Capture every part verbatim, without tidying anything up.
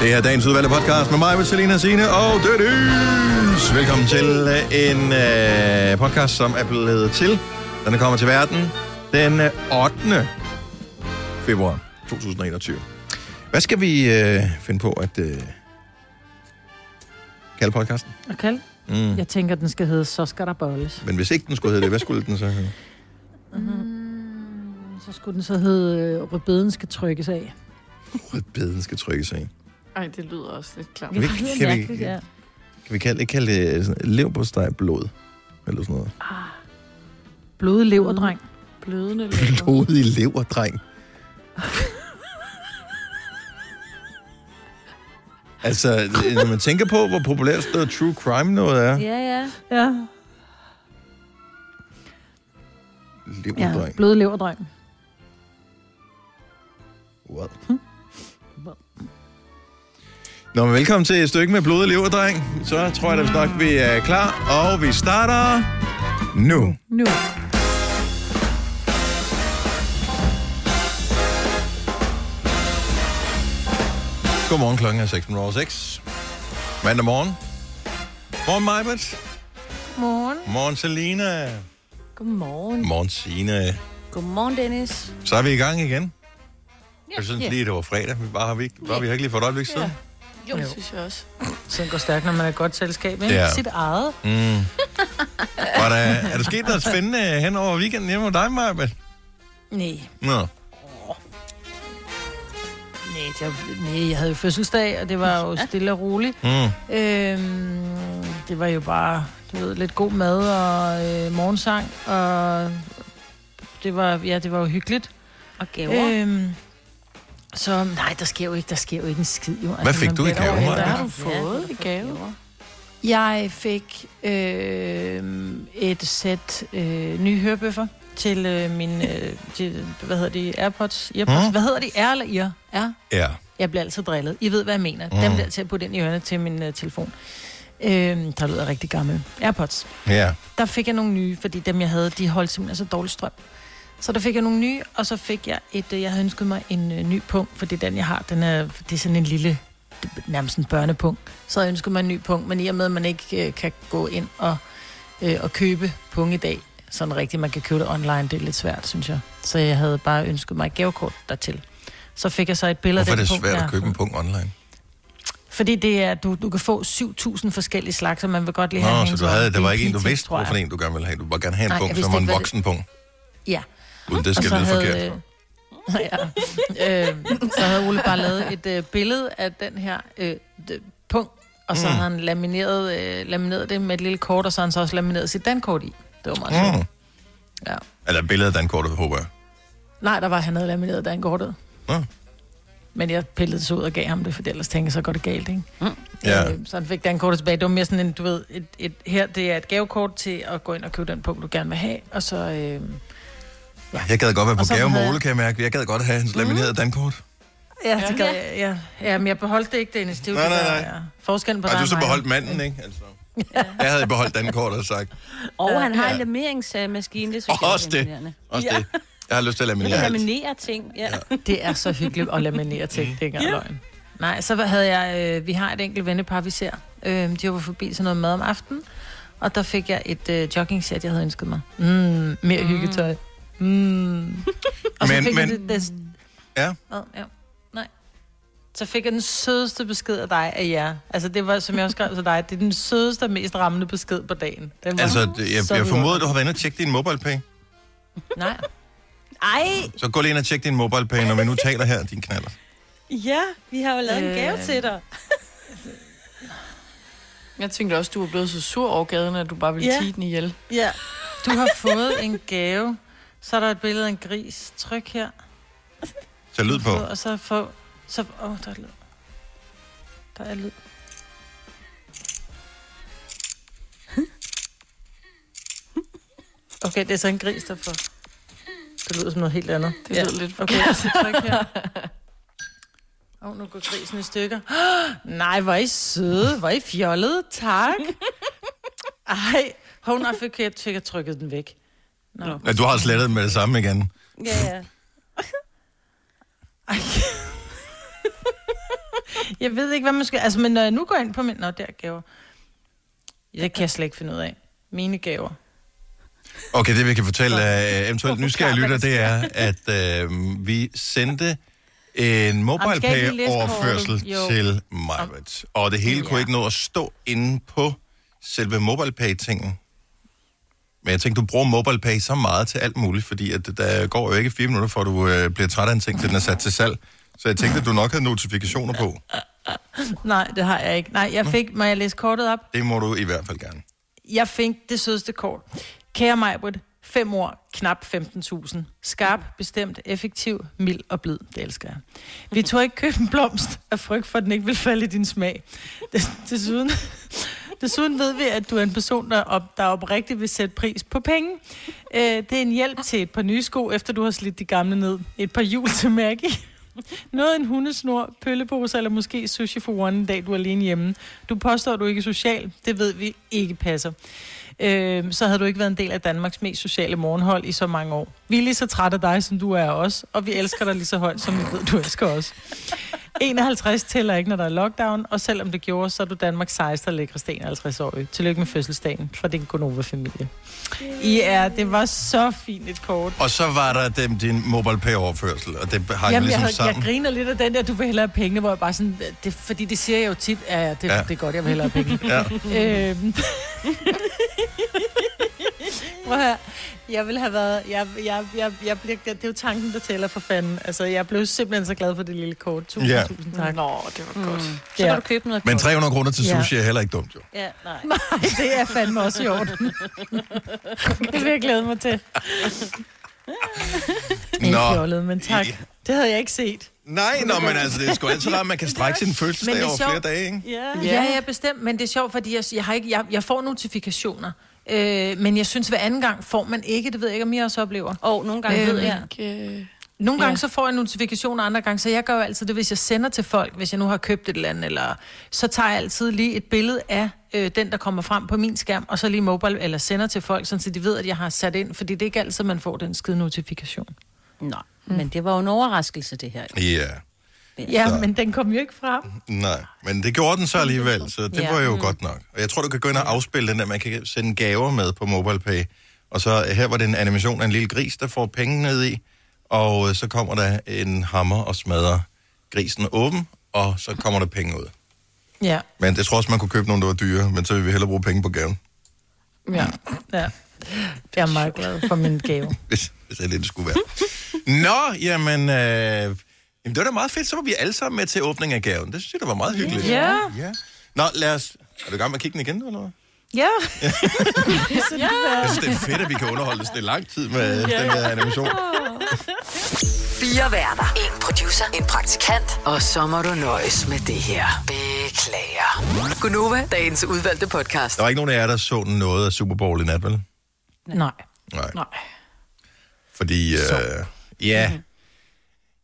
Det her er dagens udvalgte podcast med mig, Vilsalina Signe og Dødys. Velkommen til en øh, podcast, som er blevet til. Den er kommet til verden den ottende februar to tusind og enogtyve. Hvad skal vi øh, finde på at øh, kalde podcasten? At kalde? Mm. Jeg tænker, den skal hedde Så skal der bolles. Men hvis ikke den skulle hedde det, hvad skulle den så hedde? Mm, så skulle den så hedde Rødbeden skal trykkes af. Rødbeden skal trykkes af. Ej, det lyder også lidt klart. Kan vi, kan vi, kan vi, kan vi kalde, ikke kalde det sådan, leverpostej blod? Eller sådan noget. Ah, bløde leverdreng. Blødende lever. Blodig leverdreng. Altså, når man tænker på, hvor populært stedet true crime noget er. Ja, ja. Ja. Leverdreng. Ja, bløde leverdreng. What? Hm? Nå, men velkommen til et stykke med blod og leverdreng. Så tror jeg da snart, vi er klar. Og vi starter nu. Nu. Godmorgen, klokken er seksten nul seks. Mandag morgen. Morgen, Majbert. Morgen. Morgen, Selina. Godmorgen. Morgen, Signe. Godmorgen, Dennis. Så er vi i gang igen. Ja. Jeg synes yeah. lige, det var fredag. Vi bare har vi ikke, bare, vi har ikke lige fået et øjeblik siden. Yeah. Jo, det synes jeg også. Sådan går stærkt, når man er et godt selskab, ikke? Ja. Sit eget. Mm. Var der, er der sket noget spændende hen over weekenden hjemme hos dig, Majbert? Nej. Nå. Nej, nej, jeg havde jo fødselsdag, og det var jo stille og roligt. Mm. Øhm, det var jo bare, du ved, lidt god mad og øh, morgensang, og det var, ja, det var jo hyggeligt. Og gaver. Øhm, Så nej, der sker jo ikke, der sker jo ikke en skid. Jo. Altså, hvad fik du i gave? Hvad har du fået ja, i gave? Jeg fik øh, et sæt øh, nye hørebøffer til øh, min, øh, til, hvad hedder de, AirPods? Earpods? Mm. Hvad hedder de? Air eller Ear? Air? Air. Jeg bliver altid drillet. I ved, hvad jeg mener. Mm. Dem bliver til at putte ind i ørerne til min øh, telefon. Øh, der lyder rigtig gammel. AirPods. Yeah. Der fik jeg nogle nye, fordi dem, jeg havde, de holdt simpelthen så dårlig strøm. Så der fik jeg nogle nye, og så fik jeg et, jeg havde ønsket mig en ø, ny punkt, for det er den, jeg har. Den er, det er sådan en lille, nærmest en børnepunkt. Så jeg ønsket mig en ny punkt, men i og med, at man ikke ø, kan gå ind og, ø, og købe punkt i dag, sådan rigtigt, man kan købe det online, det er lidt svært, synes jeg. Så jeg havde bare ønsket mig et gavekort dertil. Så fik jeg så et billede af den punkt. Hvorfor er det svært at købe en punkt online? Fordi det er, du, du kan få syv tusind forskellige slags, og man vil godt lige have. Nå, en. Nå, så du havde, der var ikke en, du vidste, hvorfor en du gerne ville have. Du bare gerne have en nej, punkt, som var en voksen punkt. Ja. Uden det skal lyde forkert. Øh, ja. øh, så havde Ole bare lavet et øh, billede af den her øh, d- punkt, og så mm. havde han lamineret, øh, lamineret det med et lille kort, og så havde han så også lamineret sit dankort i. Det var meget sjovt. Mm. Ja. Er der et billede af dankortet, håber jeg? Nej, der var, han havde lamineret dankortet. Mm. Men jeg pillede så ud og gav ham det, for ellers tænkte jeg, så går det galt, ikke? Mm. Ja. Øh, så han fik dankortet tilbage. Det var mere sådan en, du ved, et, et, her det er et gavekort til at gå ind og købe den punkt, du gerne vil have, og så... Øh, Ja. Jeg gad godt være på gave med Ole, kan jeg mærke. Jeg gad godt have hans lamineret mm. dankort. Ja, det gad jeg. Ja. Ja, men jeg beholdt det ikke, Dennis. Det er jo nej, nej, nej. Forskellen på nej, dig. Du så beholdt manden, ikke? Altså. Ja. Jeg havde beholdt dankortet og sagt. Og oh, han har ja. en lamineringsmaskine. Det synes også jeg, det. Også ja. det. Jeg har lyst til at laminere alt. Laminere ting, ja. ja. Det er så hyggeligt at laminere ting, det er ikke engang løgn. Nej, så havde jeg... Øh, vi har et enkelt vennepar, vi ser. Øh, de var forbi sådan noget mad om aftenen. Og der fik jeg et øh, jogging-sæt, jeg havde ønsket mig. Mm, mere mm. hyggetøj. Mm. Og så men, fik men... jeg det, det... Ja. Oh, ja. Nej. Så fik jeg den sødeste besked af dig af jer. Altså det var, som jeg også skrev til dig, det er den sødeste og mest rammende besked på dagen. Den var altså, jeg, jeg formoder, du har været inde og tjekke din MobilePay. Nej. Ej. Så gå lige ind og tjek din MobilePay, når vi nu taler her, din knaller. Ja, vi har jo lavet øh... en gave til dig. Jeg tænkte også, du var blevet så sur over gaden, at du bare ville ja. tige den ihjel. Ja. Du har fået en gave. Så er der et billede af en gris. Tryk her. Så lyd på. Og så få... Så, åh, der er lyd. Der er lyd. Okay, det er så en gris, der får... Det lyder som noget helt andet. Det lyder ja. lidt forkert. Okay, så tryk her. Åh, oh, nu går grisen i stykker. Oh, nej, hvor er I søde. Hvor er I fjollede. Tak. Ej. Hun har forkert jeg trykket den væk. No. Ja, du har slettet med det samme igen. Ja, ja. Jeg ved ikke, hvad man skal... Altså, men når jeg nu går ind på min... Nå, der gaver. Det kan jeg slet ikke finde ud af. Mine gaver. Okay, det vi kan fortælle uh, eventuelt nysgerrige lytter, det er, at uh, vi sendte en MobilePay-overførsel til Majbert. Og det hele ja. kunne ikke nå at stå inde på selve MobilePay-tingen. Men jeg tænkte, du bruger MobilePay så meget til alt muligt, fordi at der går jo ikke fire minutter, for du øh, bliver træt af en ting, til den er sat til salg. Så jeg tænkte, at du nok havde notifikationer på. Nej, det har jeg ikke. Nej, jeg fik... Må jeg læse kortet op? Det må du i hvert fald gerne. Jeg fik det sødeste kort. Kære Majbert, fem ord, knap femten tusind. Skarp, bestemt, effektiv, mild og blid. Det elsker jeg. Vi tog ikke købe en blomst af frygt for, at den ikke vil falde i din smag. Desuden... Desuden ved vi, at du er en person, der, op, der oprigtigt vil sætte pris på penge. Øh, det er en hjælp til et par nye sko, efter du har slidt de gamle ned. Et par hjul til Maggie. Noget en hundesnor, pøllepose eller måske sushi for one, en dag du er alene hjemme. Du påstår, at du ikke er social. Det ved vi ikke passer. Øh, så havde du ikke været en del af Danmarks mest sociale morgenhold i så mange år. Vi er lige så trætte af dig, som du er os, og vi elsker dig lige så højt, som vi ved, du elsker os. enoghalvtreds tæller ikke, når der er lockdown, og selvom det gjorde, så er du Danmarks sejeste og lækreste enoghalvtreds-årige. Tillykke med fødselsdagen fra din Gonova-familie. I er, det var så fint et kort. Og så var der dem, din MobilePay-overførsel, og det hang Jamen, ligesom jeg, sammen. Jeg griner lidt af den der, du vil hellere have penge, hvor jeg bare sådan, det, fordi det siger jeg jo tit, ja, ja, det, ja. det er godt, jeg vil hellere have penge. Ja. Øhm. Prøv her. Jeg vil have været... Jeg, jeg, jeg, jeg bliver, det er jo tanken, der tæller for fanden. Altså, jeg blev simpelthen så glad for det lille kort. Tusind, yeah. tusind tak. Nå, det var godt. Mm. Så ja. kan du købe noget. Men tre hundrede kroner til sushi ja. er heller ikke dumt, jo. Ja, nej. Nej, det er fandme også i orden. Det vil jeg glæde mig til. Nå. Fjollet, men tak. Det havde jeg ikke set. Nej, nå, men altså, det er sgu altid rart, man kan strække sin fødselsdag over flere dage, ikke? Yeah. Ja, ja, bestemt. Men det er sjovt, fordi jeg, jeg, har ikke, jeg, jeg får notifikationer. Øh, men jeg synes, hver anden gang får man ikke. Det ved jeg ikke, om I også oplever. Og nogle gange øh, ved jeg ikke... Øh... Nogle gange ja. så får jeg en notifikation, og andre gange, så jeg gør jo altid det, hvis jeg sender til folk, hvis jeg nu har købt et eller andet, eller, så tager jeg altid lige et billede af øh, den, der kommer frem på min skærm, og så lige mobile, eller sender til folk, sådan, så de ved, at jeg har sat ind, fordi det er ikke altid, man får den skide notifikation. Nej, mm. men det var jo en overraskelse, det her. Ja. Yeah. Ja, så. Men den kom jo ikke fra. Nej, men det gjorde den så alligevel, så det ja. var jo mm. godt nok. Og jeg tror, du kan gå ind og afspille den der, man kan sende gaver med på MobilePay. Og så her var det en animation af en lille gris, der får penge ned i, og så kommer der en hammer og smadrer grisen åben, og så kommer der penge ud. Ja. Men jeg tror også, man kunne købe nogle, der var dyre, men så vil vi hellere bruge penge på gaven. Ja, ja. Jeg er meget glad for min gave. Hvis, hvis jeg lidt skulle være. Nå, jamen... Øh... Jamen, det var da meget fedt. Så var vi alle sammen med til åbningen af gaven. Det synes jeg, det var meget hyggeligt. Ja. Yeah. Yeah. Yeah. Nå, lad os... Er du i gang med at kigge den igen, eller hvad? Ja. Yeah. yeah. Jeg synes, det er fedt, at vi kan underholde det i lang tid med yeah. den der animation. Fire værter. En producer. En praktikant. Og så må du nøjes med det her. Beklager. Gunova, dagens udvalgte podcast. Der var ikke nogen af jer, der så noget af Super Bowl i nat, vel? Nej. Nej. Nej. Fordi... Øh, ja... Mm-hmm.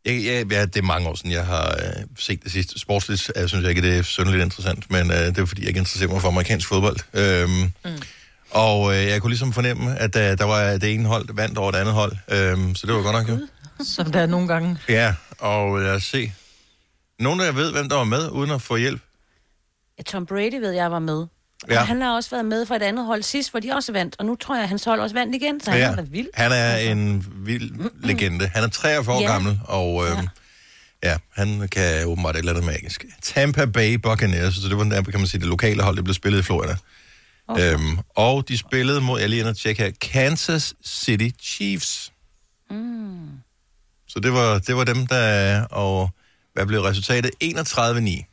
Ja, ja, det er mange år siden, jeg har øh, set det sidste. Sportsligt øh, synes jeg ikke, det er synderligt interessant, men øh, det er fordi, jeg ikke interesserer mig for amerikansk fodbold. Øhm, mm. Og øh, jeg kunne ligesom fornemme, at øh, der var det ene hold, der vandt over det andet hold. Øhm, så det var godt nok, jo. Som der er nogle gange. Ja, og lad os se. Nogen, der ved, hvem der var med, uden at få hjælp? Ja, Tom Brady ved, jeg var med. Ja. Han har også været med for et andet hold sidst, hvor de også vandt. Og nu tror jeg, at hans hold også vandt igen, så han ja. er vild. Han er en vild legende. Han er treogfyrre år yeah. gammel, og øhm, ja. ja, han kan åbenbart et eller andet magisk. Tampa Bay Buccaneers, så det var den der, kan man sige, det lokale hold, der blev spillet i Florida. Okay. Øhm, og de spillede mod, jeg lige ender at tjekke her, Kansas City Chiefs. Mm. Så det var, det var dem, der... Og hvad blev resultatet? enogtredive ni.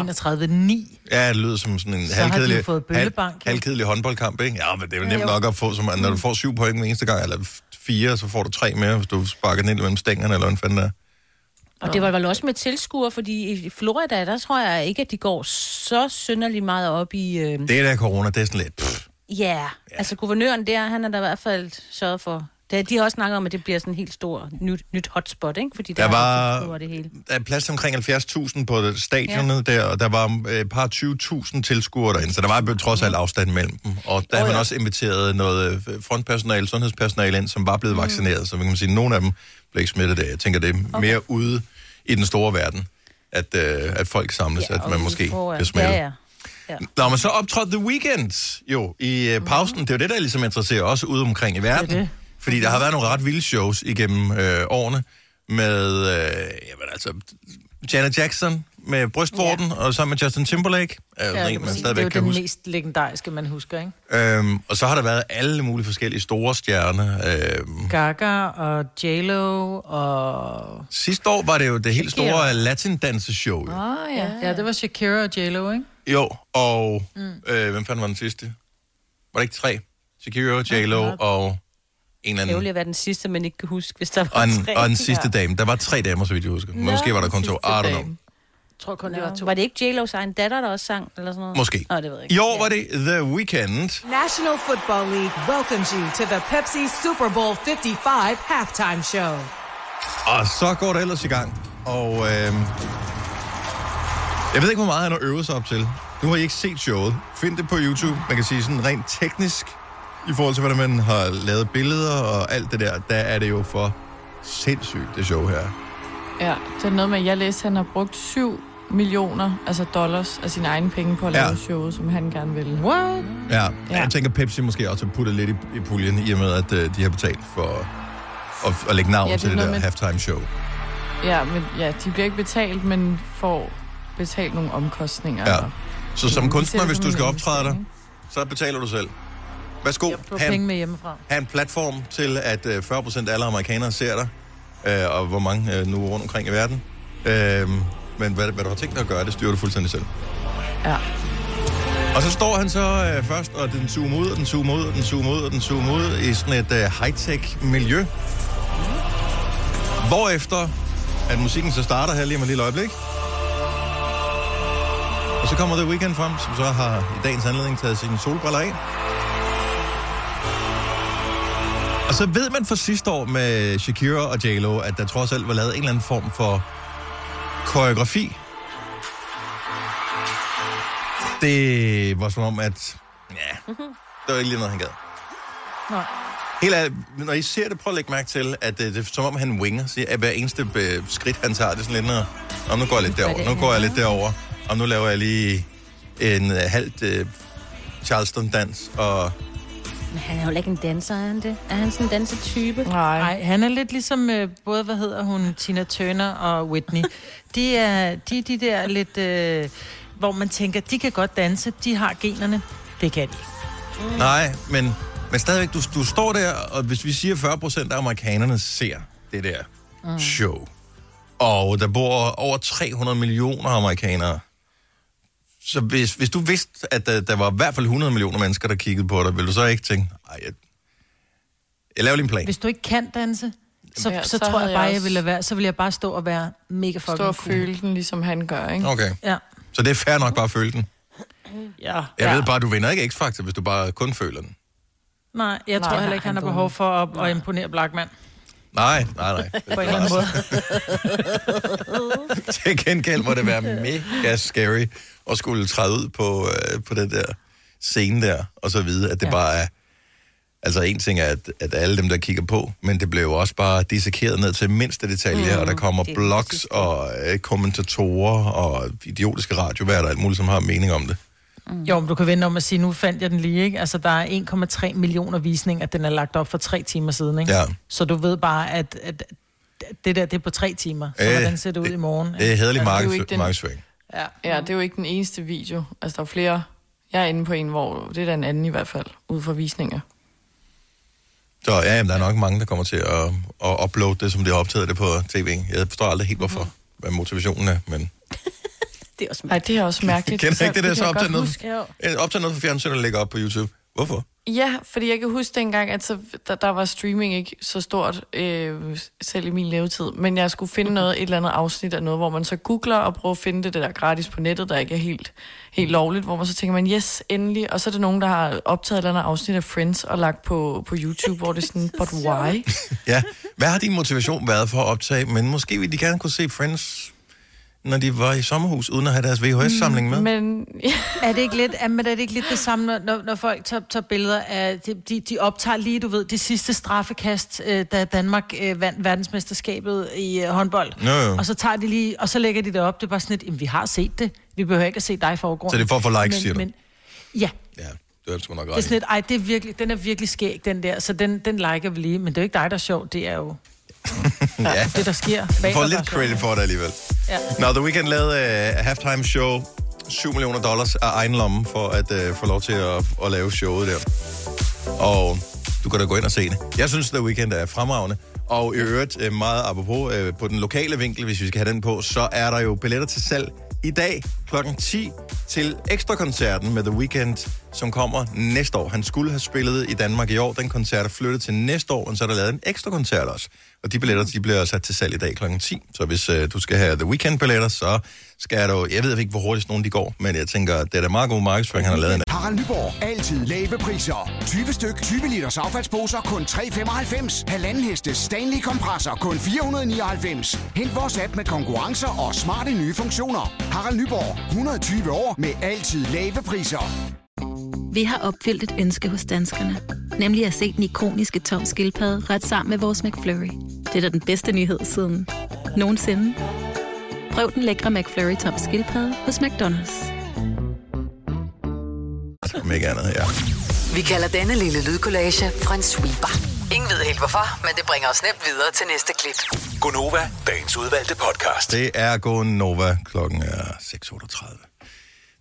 enogtredive ni. Ja, det lyder som sådan en halvkedelig, hal, halvkedelig håndboldkamp, ikke? Ja, men det er jo nemt ja, jo. nok at få, som, når du får syv point den eneste gang, eller fire, så får du tre mere, hvis du sparker den ind mellem stængerne, eller hvad fanden der. Og det var vel også med tilskuer, fordi i Florida, der tror jeg ikke, at de går så synderligt meget op i... Øh... Det der corona, det er sådan lidt... Pff. Ja, yeah. yeah. altså guvernøren der, han er der i hvert fald sørget for... De har også snakket om, at det bliver sådan en helt stor nyt, nyt hotspot, ikke? Fordi der, der var det hele. Der er plads til omkring halvfjerds tusind på stadionet ja. der, og der var et par tyve tusind tilskuere derinde, så der var trods alt afstand mellem dem. Og der oh, har man ja. også inviteret noget frontpersonale, sundhedspersonale ind, som var blevet vaccineret, mm. så man kan sige, at nogle af dem blev ikke smittet af. Jeg tænker, det er mere okay. ude i den store verden. at, øh, at folk samles, ja, at man måske bliver smittet. Ja, ja. Ja. Nå, men så optrådte The Weeknd jo i øh, pausen. Det er jo det, der ligesom interesserer os ude omkring i verden. Det det. Fordi der har været nogle ret vilde shows igennem øh, årene med øh, jamen, altså, Janet Jackson med brystvorten, ja, og så med Justin Timberlake. Øh, ja, en, man det er jo den huske. mest legendariske, man husker, ikke? Øhm, og så har der været alle mulige forskellige store stjerner. Øhm. Gaga og J.Lo og... Sidste år var det jo det helt store latindanseshow. Åh, oh, ja. ja. Ja, det var Shakira og J.Lo, ikke? Jo, og... Mm. Øh, hvem fanden var den sidste? Var det ikke tre? Shakira, J.Lo ja, og... En anden... Ævlig at være den sidste, men ikke kan huske, hvis der var og en, tre. Og den sidste ja. dame. Der var tre damer, så vidt jeg husker. Nå, måske var der kun to. I don't know. Jeg tror kun, det var to. Var det ikke J.Lo's egen datter, der også sang? Eller sådan noget? Måske. Nå, det ved jeg ikke. Jo, var det The Weeknd. National Football League welcomes you to the Pepsi Super Bowl fifty-five halftime show. Og så går det ellers i gang. Og øh... jeg ved ikke, hvor meget han har øvet sig op til. Nu har I ikke set showet. Find det på YouTube. Man kan sige sådan rent teknisk, i forhold til, hvordan man har lavet billeder og alt det der, der er det jo for sindssygt, det show her. Ja, det er noget med, at jeg læste, han har brugt syv millioner, altså dollars, af sine egne penge på at lave ja. showet, som han gerne ville. What? Ja, ja. Jeg tænker Pepsi måske også putter lidt i, i puljen, i og med, at uh, de har betalt for at, at lægge navn ja, til det der med... halftime show. Ja, men ja, de bliver ikke betalt, men får betalt nogle omkostninger. Ja, så som kunstner, hvis du skal optræde dig, så betaler du selv. Værsgo, have en platform til, at fyrre procent af alle amerikanere ser dig, øh, og hvor mange øh, nu rundt omkring i verden. Øh, men hvad, hvad du har tænkt dig at gøre, det styrer du fuldstændig selv. Ja. Og så står han så øh, først, og den zoomer ud, og den zoomer ud, og den zoomer ud, og den zoomer ud, i sådan et øh, high-tech-miljø. Hvorefter, at musikken så starter her lige om et lille øjeblik. Og så kommer The Weeknd frem, som så har i dagens anledning taget sine solbriller af. Og så ved man fra sidste år med Shakira og J.Lo, at der trods alt var lavet en eller anden form for koreografi. Det var som om, at ja, det var ikke lige noget, han gad. Nej. Helt ærligt, når I ser det, prøv at lægge mærke til, at det er som om, han winger. Så at hver eneste skridt, han tager, det er sådan lidt, om nu går jeg lidt derover, nu går jeg lidt derover, og nu laver jeg lige en halvt uh, Charleston-dans, og... Men han er jo ikke en danser, er han det? Er han sådan en dansetype? Nej. Nej, han er lidt ligesom øh, både, hvad hedder hun, Tina Turner og Whitney. De er de, de der lidt, øh, hvor man tænker, de kan godt danse, de har generne. Det kan de. Mm. Nej, men, men stadigvæk, du, du står der, og hvis vi siger fyrre procent af amerikanerne ser det der mm. show, og der bor over tre hundrede millioner amerikanere, så hvis, hvis du vidste, at der, der var i hvert fald hundrede millioner mennesker, der kiggede på dig, ville du så ikke tænke, nej, jeg, jeg laver lige en plan. Hvis du ikke kan danse, så, ja, så, så tror jeg bare, jeg, jeg ville være, så ville jeg bare stå og være mega fucking cool. Stå og føle den, ligesom han gør, ikke? Okay. Ja. Så det er fair nok bare at føle den. Ja. Jeg ja. ved bare, du vinder ikke X-Factor, hvis du bare kun føler den. Nej, jeg nej, tror heller ikke, han har behov for at, at imponere Blackman. Nej, nej, nej. På en eller anden måde. Til gengæld må det være mega scary og skulle træde ud på, øh, på den der scene der, og så vide, at det ja. bare er... Altså, en ting er, at, at alle dem, der kigger på, men det blev også bare dissekeret ned til mindste detaljer, mm, og der kommer blogs og øh, kommentatorer og idiotiske radioværter og alt muligt, som har mening om det. Mm. Jo, men du kan vende om at sige, nu fandt jeg den lige, ikke? Altså, der er en komma tre millioner visninger, at den er lagt op for tre timer siden, ikke? Ja. Så du ved bare, at, at det der, det er på tre timer, så øh, hvordan ser det ud det, i morgen? Det er hæderlig markedsføring. Ja, ja, det er jo ikke den eneste video. Altså, der er flere... Jeg er inde på en, hvor det er der en anden i hvert fald, ude fra visninger. Så ja, jamen, der er nok mange, der kommer til at, at uploade det, som de har optaget det på tv. Jeg forstår aldrig helt, hvorfor mm-hmm. hvad motivationen er, men... det er også mærkeligt. Nej, det er også mærkeligt. Kender så, ikke det der, det så optaget noget, optaget noget for fjernsynet og lægger op på YouTube? Hvorfor? Ja, fordi jeg kan huske dengang, at så, der, der var streaming ikke så stort, øh, selv i min levetid. Men jeg skulle finde noget, et eller andet afsnit af noget, hvor man så googler og prøver at finde det, det der gratis på nettet, der ikke er helt, helt lovligt. Hvor man så tænker, man, yes, endelig. Og så er det nogen, der har optaget et eller andet afsnit af Friends og lagt på, på YouTube, hvor det er sådan, but why? Ja, hvad har din motivation været for at optage? Men måske vil de gerne kunne se Friends når de var i sommerhus, uden at have deres V H S-samling med. Men er det ikke lidt, er det ikke lidt det samme, når, når folk tager, tager billeder af... De, de optager lige, du ved, det sidste straffekast, da Danmark vandt verdensmesterskabet i håndbold. Nå, jo. Og så tager de lige, og så lægger de det op. Det er bare sådan lidt, vi har set det. Vi behøver ikke at se dig i forgrunden. Så det er for at få likes, men, siger du? Men, ja. Ja. Det er, det er sådan lidt, ej, det er virkelig, den er virkelig skæg, den der, så den, den liker vi lige, men det er jo ikke dig, der er sjov, det er jo ja. Ja, det, der sker. Jeg får lidt credit for det alligevel. Ja. Nå, The Weeknd lavede uh, halftime show, syv millioner dollars af egen lomme, for at uh, få lov til at, at lave showet der. Og du kan da gå ind og se det. Jeg synes, The Weeknd er fremragende. Og i øvrigt, uh, meget apropos, uh, på den lokale vinkel, hvis vi skal have den på, så er der jo billetter til salg i dag klokken ti til ekstrakoncerten med The Weeknd, som kommer næste år. Han skulle have spillet i Danmark i år. Den koncert er flyttet til næste år, og så er der lavet en ekstrakoncert også. Og de billetter, de bliver sat til salg i dag klokken ti. Så hvis øh, du skal have The Weeknd-billetter, så skal du... Jeg ved ikke, hvor hurtigt nogen de går, men jeg tænker, det er da meget god markedsføring, han har lavet. Harald Nyborg. Altid lave priser. tyve styk, tyve liters affaldsposer kun tre femoghalvfems. Halvanden heste Stanley kompresser kun fire nioghalvfems. Hent vores app med konkurrencer og smarte nye funktioner. Harald Nyborg. hundrede og tyve år med altid lave priser. Vi har opfyldt et ønske hos danskerne. Nemlig at se den ikoniske tom skildpadde ret sammen med vores McFlurry. Det er da den bedste nyhed siden nogensinde. Prøv den lækre McFlurry tom skildpadde hos McDonald's. Andet, ja. Vi kalder denne lille lydkollage en sweeper. Ingen ved helt hvorfor, men det bringer os nemt videre til næste klip. Gonova, dagens udvalgte podcast. Det er Gonova, klokken er seks otteogtredive.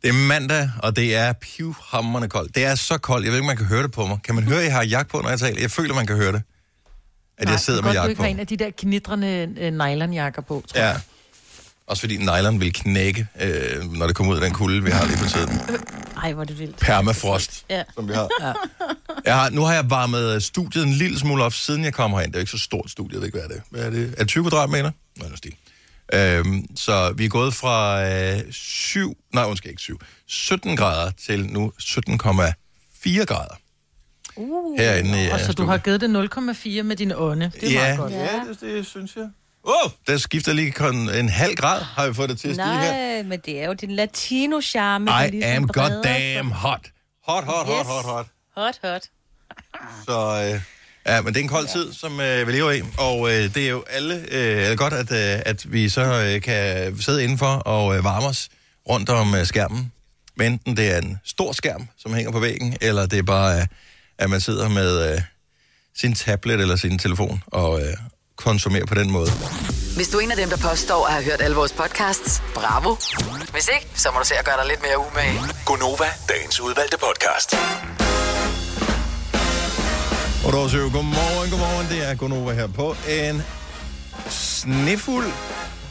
Det er mandag, og det er pivhamrende koldt. Det er så koldt, jeg ved ikke, man kan høre det på mig. Kan man høre, at jeg har jakke på, når jeg taler? Jeg føler, man kan høre det, at nej, jeg sidder med jakke på. Nej, det er godt, du ikke har en af de der knitrende øh, nylonjakker på, tror ja. jeg. Også fordi nylon vil knække, øh, når det kommer ud af den kulde, vi har lige på tiden. Ej, hvor det vildt. Permafrost, ja. som vi har. Ja. Jeg har. Nu har jeg varmet studiet en lille smule op, siden jeg kom herind. Det er jo ikke så stort studie, jeg ved ikke, hvad er det. Hvad er det? Er det tyve kvadratmeter? Nå, det er stil. Øhm, så vi er gået fra øh, syv, nej, undskyld ikke syv, sytten grader til nu sytten komma fire grader. Uh, herinde i, og så du har givet det nul komma fire med dine ånde. Det er ja, meget godt. Ja, det, det synes jeg. Åh, oh, der skifter lige kun en halv grad, har vi fået det til at stige her. Nej, men det er jo din latino-charme. I ligesom am goddamn hot. Hot, hot, yes. hot, hot, hot. Hot, hot. Så... Øh, ja, men det er en kold ja. tid, som øh, vi lever i, og øh, det er jo alle øh, godt, at, øh, at vi så øh, kan sidde indenfor og øh, varme os rundt om øh, skærmen. Men enten det er en stor skærm, som hænger på væggen, eller det er bare, øh, at man sidder med øh, sin tablet eller sin telefon og øh, konsumerer på den måde. Hvis du er en af dem, der påstår at have hørt alle vores podcasts, bravo. Hvis ikke, så må du se at gøre dig lidt mere umage. Gonova, dagens udvalgte podcast. Og der er søv. Godmorgen, godmorgen. Det er Gunova her på en snefuld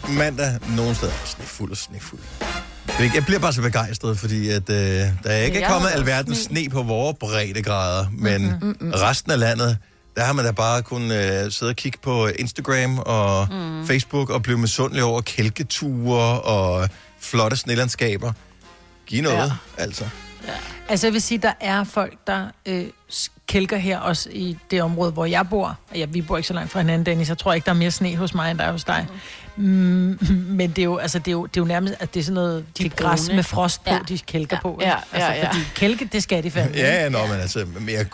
mandag nogen steder. Snefuld og snefuld. Jeg bliver bare så begejstret, fordi at, øh, der er ikke er kommet alverdens sne på vores breddegrader, men mm-hmm. Mm-hmm. resten af landet, der har man da bare kun øh, sidde og kigge på Instagram og mm. Facebook og blive misundelig over kælketure og flotte snelandskaber. Giv noget, ja. altså. Ja. Altså jeg vil sige, der er folk, der øh, kælker her også i det område, hvor jeg bor. Ja, vi bor ikke så langt fra hinanden, Dennis. Jeg tror ikke, der er mere sne hos mig, end der er hos dig. Mm, men det er jo, altså, det er jo, det er jo nærmest, at det er sådan noget, de det græs med frost på, ja. de kælker ja. på. Ja, ja, altså, ja, ja. Fordi kælke, det skal de fandme. Ja, nå, men altså, mere...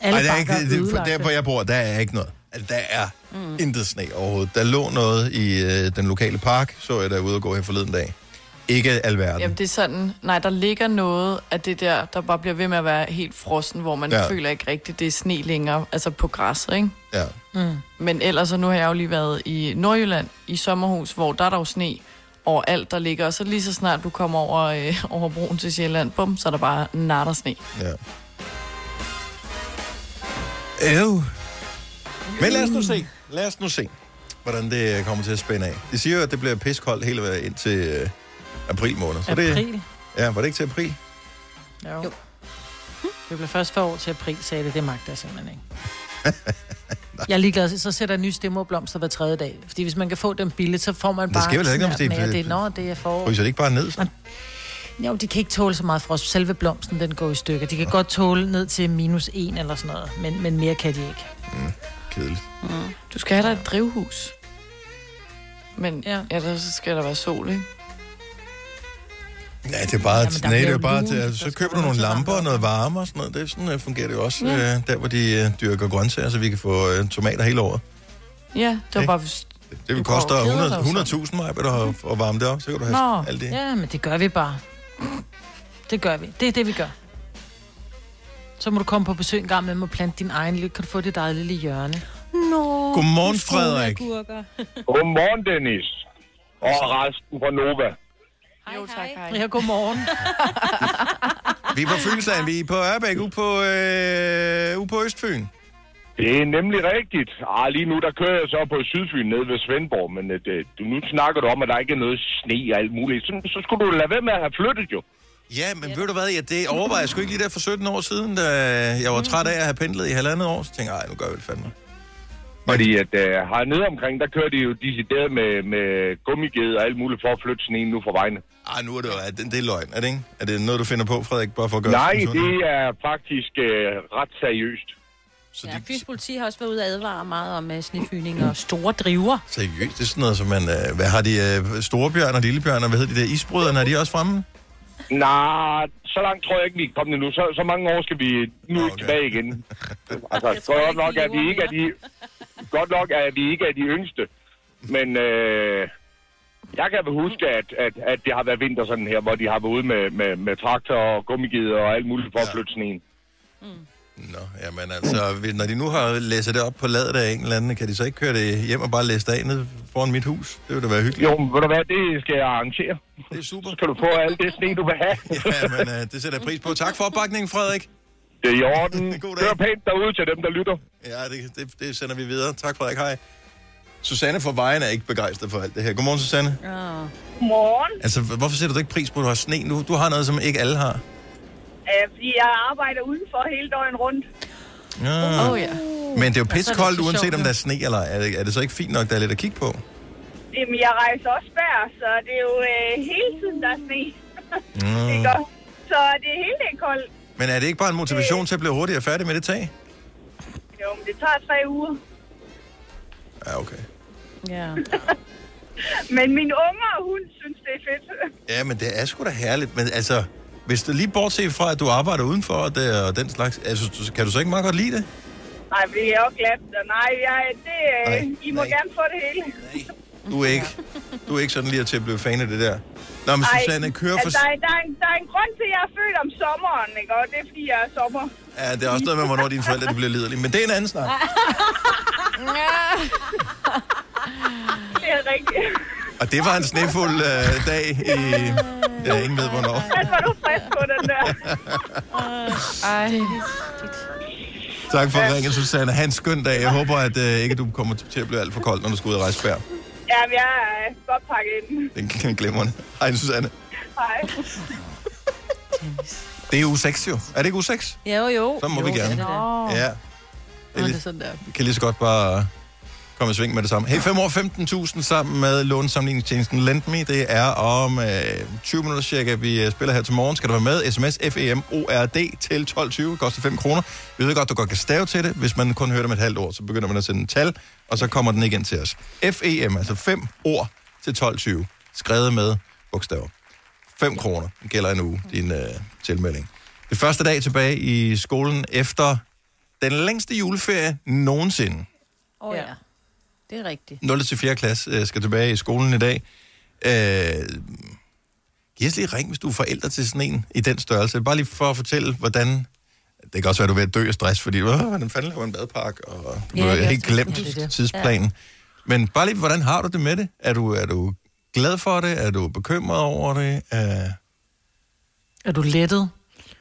Alle Ej, der, er ikke, det, der, hvor jeg bor, der er ikke noget. Altså, der er mm. intet sne overhovedet. Der lå noget i øh, den lokale park, så jeg derude og gå her forleden dag. Ikke alverden. Jamen, det er sådan... Nej, der ligger noget af det der, der bare bliver ved med at være helt frossen, hvor man ja. føler ikke rigtigt, det er sne længere, altså på græsset, ikke? Ja. Mm. Men ellers, så nu har jeg jo lige været i Nordjylland, i sommerhus, hvor der er der jo sne overalt, der ligger. Og så lige så snart du kommer over, øh, over broen til Sjælland, bum, så er der bare natter sne. Ja. Øv. Men lad os nu se. Lad os nu se, hvordan det kommer til at spænde af. De siger jo, at det bliver piskoldt hele vejen ind til... Øh, april måned. Så det, april? Ja, var det ikke til april? Jo. jo. Hm? Det blev først for år til april, sagde det. Det magter jeg simpelthen ikke. Jeg er ligeglad, så sætter jeg nye stemmerblomster hver tredje dag. Fordi hvis man kan få dem billigt, så får man bare... Det skal vel ikke, om det er... Det, nå, det er forår. Fryser det ikke bare ned, så? Jo, de kan ikke tåle så meget frost. Selve blomsten, den går i stykker. De kan ja. godt tåle ned til minus en eller sådan noget, men, men mere kan de ikke. Mm, kedeligt. Mm. Du skal have dig et drivhus. Men ja, ellers skal der være sol, ikke? Ja, det er bare... Jamen, nej, det er bare lune, til, så køber du nogle lamper og noget varme og sådan noget. Det er sådan, uh, fungerer det jo også, ja. uh, der hvor de uh, dyrker grøntsager, så vi kan få uh, tomater hele året. Ja, det var bare... Det, det vil koste hundrede tusind, Majbert, at, at varme det op. Så kan du have alt det. Ja, men det gør vi bare. Det gør vi. Det er det, vi gør. Så må du komme på besøg en gang med og plante din egen lille... Kan du få det dejlige lille hjørne? Nå. Godmorgen, Frederik. Godmorgen, Dennis. Og resten fra Nova. Hej, jo, tak, hej. Ja, godmorgen. Vi er på Fynslaget. Vi er på Ørbæk, ude på, øh, ude på Østfyn. Det er nemlig rigtigt. Ah, lige nu der kører jeg så på Sydfyn nede ved Svendborg, men det, nu snakker du om, at der ikke er noget sne og alt muligt. Så, så skulle du lade være med at have flyttet, jo. Ja, men ja, ved du hvad, ja, det overvejede jeg sgu ikke lige der for sytten år siden, da jeg var træt af at have pendlet i halvandet år. Så tænkte jeg, ej, nu gør jeg det fandme. Fordi at uh, hernede omkring, der kører de jo decideret med, med gummiged og alt muligt for at flytte sneen nu fra vejene. Ej, nu er det jo, er det, det er løgn, er det ikke? Er det noget, du finder på, Frederik, bare for at gøre det? Nej, det er faktisk uh, ret seriøst. Så ja, de... Fyns politi har også været ude at advare meget om uh, snefyninger og store driver. Seriøst, det er sådan noget som man... Uh, hvad har de... Uh, storebjørn og lillebjørn, og hvad hedder de der isbryderne, er de også fremme? Nej, så langt tror jeg ikke, vi er kommet endnu. Så, så mange år skal vi nu okay. tilbage igen. Altså, jeg tror godt nok, at vi ikke er de... Godt nok er vi ikke af de yngste, men øh, jeg kan huske, at, at, at det har været vinter sådan her, hvor de har været ude med, med, med traktor og gummigider og alt muligt for at flytte sneen. Mm. Nå, jamen altså, når de nu har læst det op på ladet af englænderne, kan de så ikke køre det hjem og bare læse det af ned foran mit hus? Det ville da være hyggeligt. Jo, men ved du hvad, det skal jeg arrangere. Det er super. Så kan du få alt det sne, du vil have. Jamen, øh, det sætter jeg pris på. Tak for opbakningen, Frederik. Det er i orden. Hør pænt derude til dem, der lytter. Ja, det, det, det sender vi videre. Tak, Frederik. Hej. Susanne fra Vejen er ikke begejstret for alt det her. Godmorgen, Susanne. Ja. Godmorgen. Altså, hvorfor sætter du ikke pris på, at du har sne nu? Du har noget, som ikke alle har. Øh, fordi jeg arbejder udenfor hele døgnet rundt. Ja. Oh, ja. Men det er jo pissekoldt, uanset om der er sne eller er det, er det så ikke fint nok, der er lidt at kigge på? Jamen, jeg rejser også bær, så det er jo øh, hele tiden, der er sne. Mm. Det går. Så det er hele dagen koldt. Men er det ikke bare en motivation det... til at blive hurtigere færdig med det tag? Jo, men det tager tre uger. Ja, okay. Ja. Men min unger, hun synes, det er fedt. Ja, men det er sgu da herligt. Men altså, hvis du lige bortset fra, at du arbejder udenfor og, det, og den slags, altså, kan du så ikke meget godt lide det? Nej, vi er jo glad. Nej, jeg, det, nej, I må nej. gerne få det hele. Nej, du er ikke, du er ikke sådan lige til at blive fan af det der. Nå, men ej, Susanne, kører for... altså, der, er, der, er en, der er en grund til, at jeg er født om sommeren, ikke? Og det er, fordi jeg er sommer. Ja, det er også noget med, hvornår dine forældre bliver liderlige. Men det er en anden snak. Det er rigtigt. Og det var en snefuld øh, dag i... Ja, ingen ved, hvornår. Altså, var du frisk på den der? Ej. Tak for ringen, Susanne. Ha' en skøn dag. Jeg håber, at øh, ikke du kommer til at blive alt for kold, når du skal ud og rejse bær. Jamen, jeg er godt pakket ind. Den kan jeg glemme. Hej, Susanne. Hej. Det er uge seks, jo. Er det ikke uge seks? Jo, jo. Så må jo, vi gerne. Det det. Ja. Det, lige, det sådan der. Kan lige så godt bare komme i sving med det samme. Hey, fem år femten tusind sammen med lånesamligningstjenesten LendMe. Det er om øh, tyve minutter cirka, vi spiller her til morgen. Skal du være med? S M S F E M O R D til tolv tyve. Koster fem kroner. Vi ved godt, du godt kan stave til det. Hvis man kun hører det med et halvt ord, så begynder man at sende en tal, og så kommer den igen til os. F E M, altså fem ord til tolv tyve. Skrevet med bogstaver. fem kroner gælder en uge, din øh, tilmelding. Det første dag tilbage i skolen efter den længste juleferie nogensinde. Åh oh, ja. Det er rigtigt. nul til fjerde klasse skal tilbage i skolen i dag. Øh, giv os lige ring, hvis du er forælder til sådan en i den størrelse. Bare lige for at fortælle, hvordan... Det kan også være, at du er ved at dø af stress, fordi hvordan fanden laver en badpark, og du har ja, helt glemt det, det. tidsplanen. Ja. Men bare lige, hvordan har du det med det? Er du, er du glad for det? Er du bekymret over det? Er, er du lettet?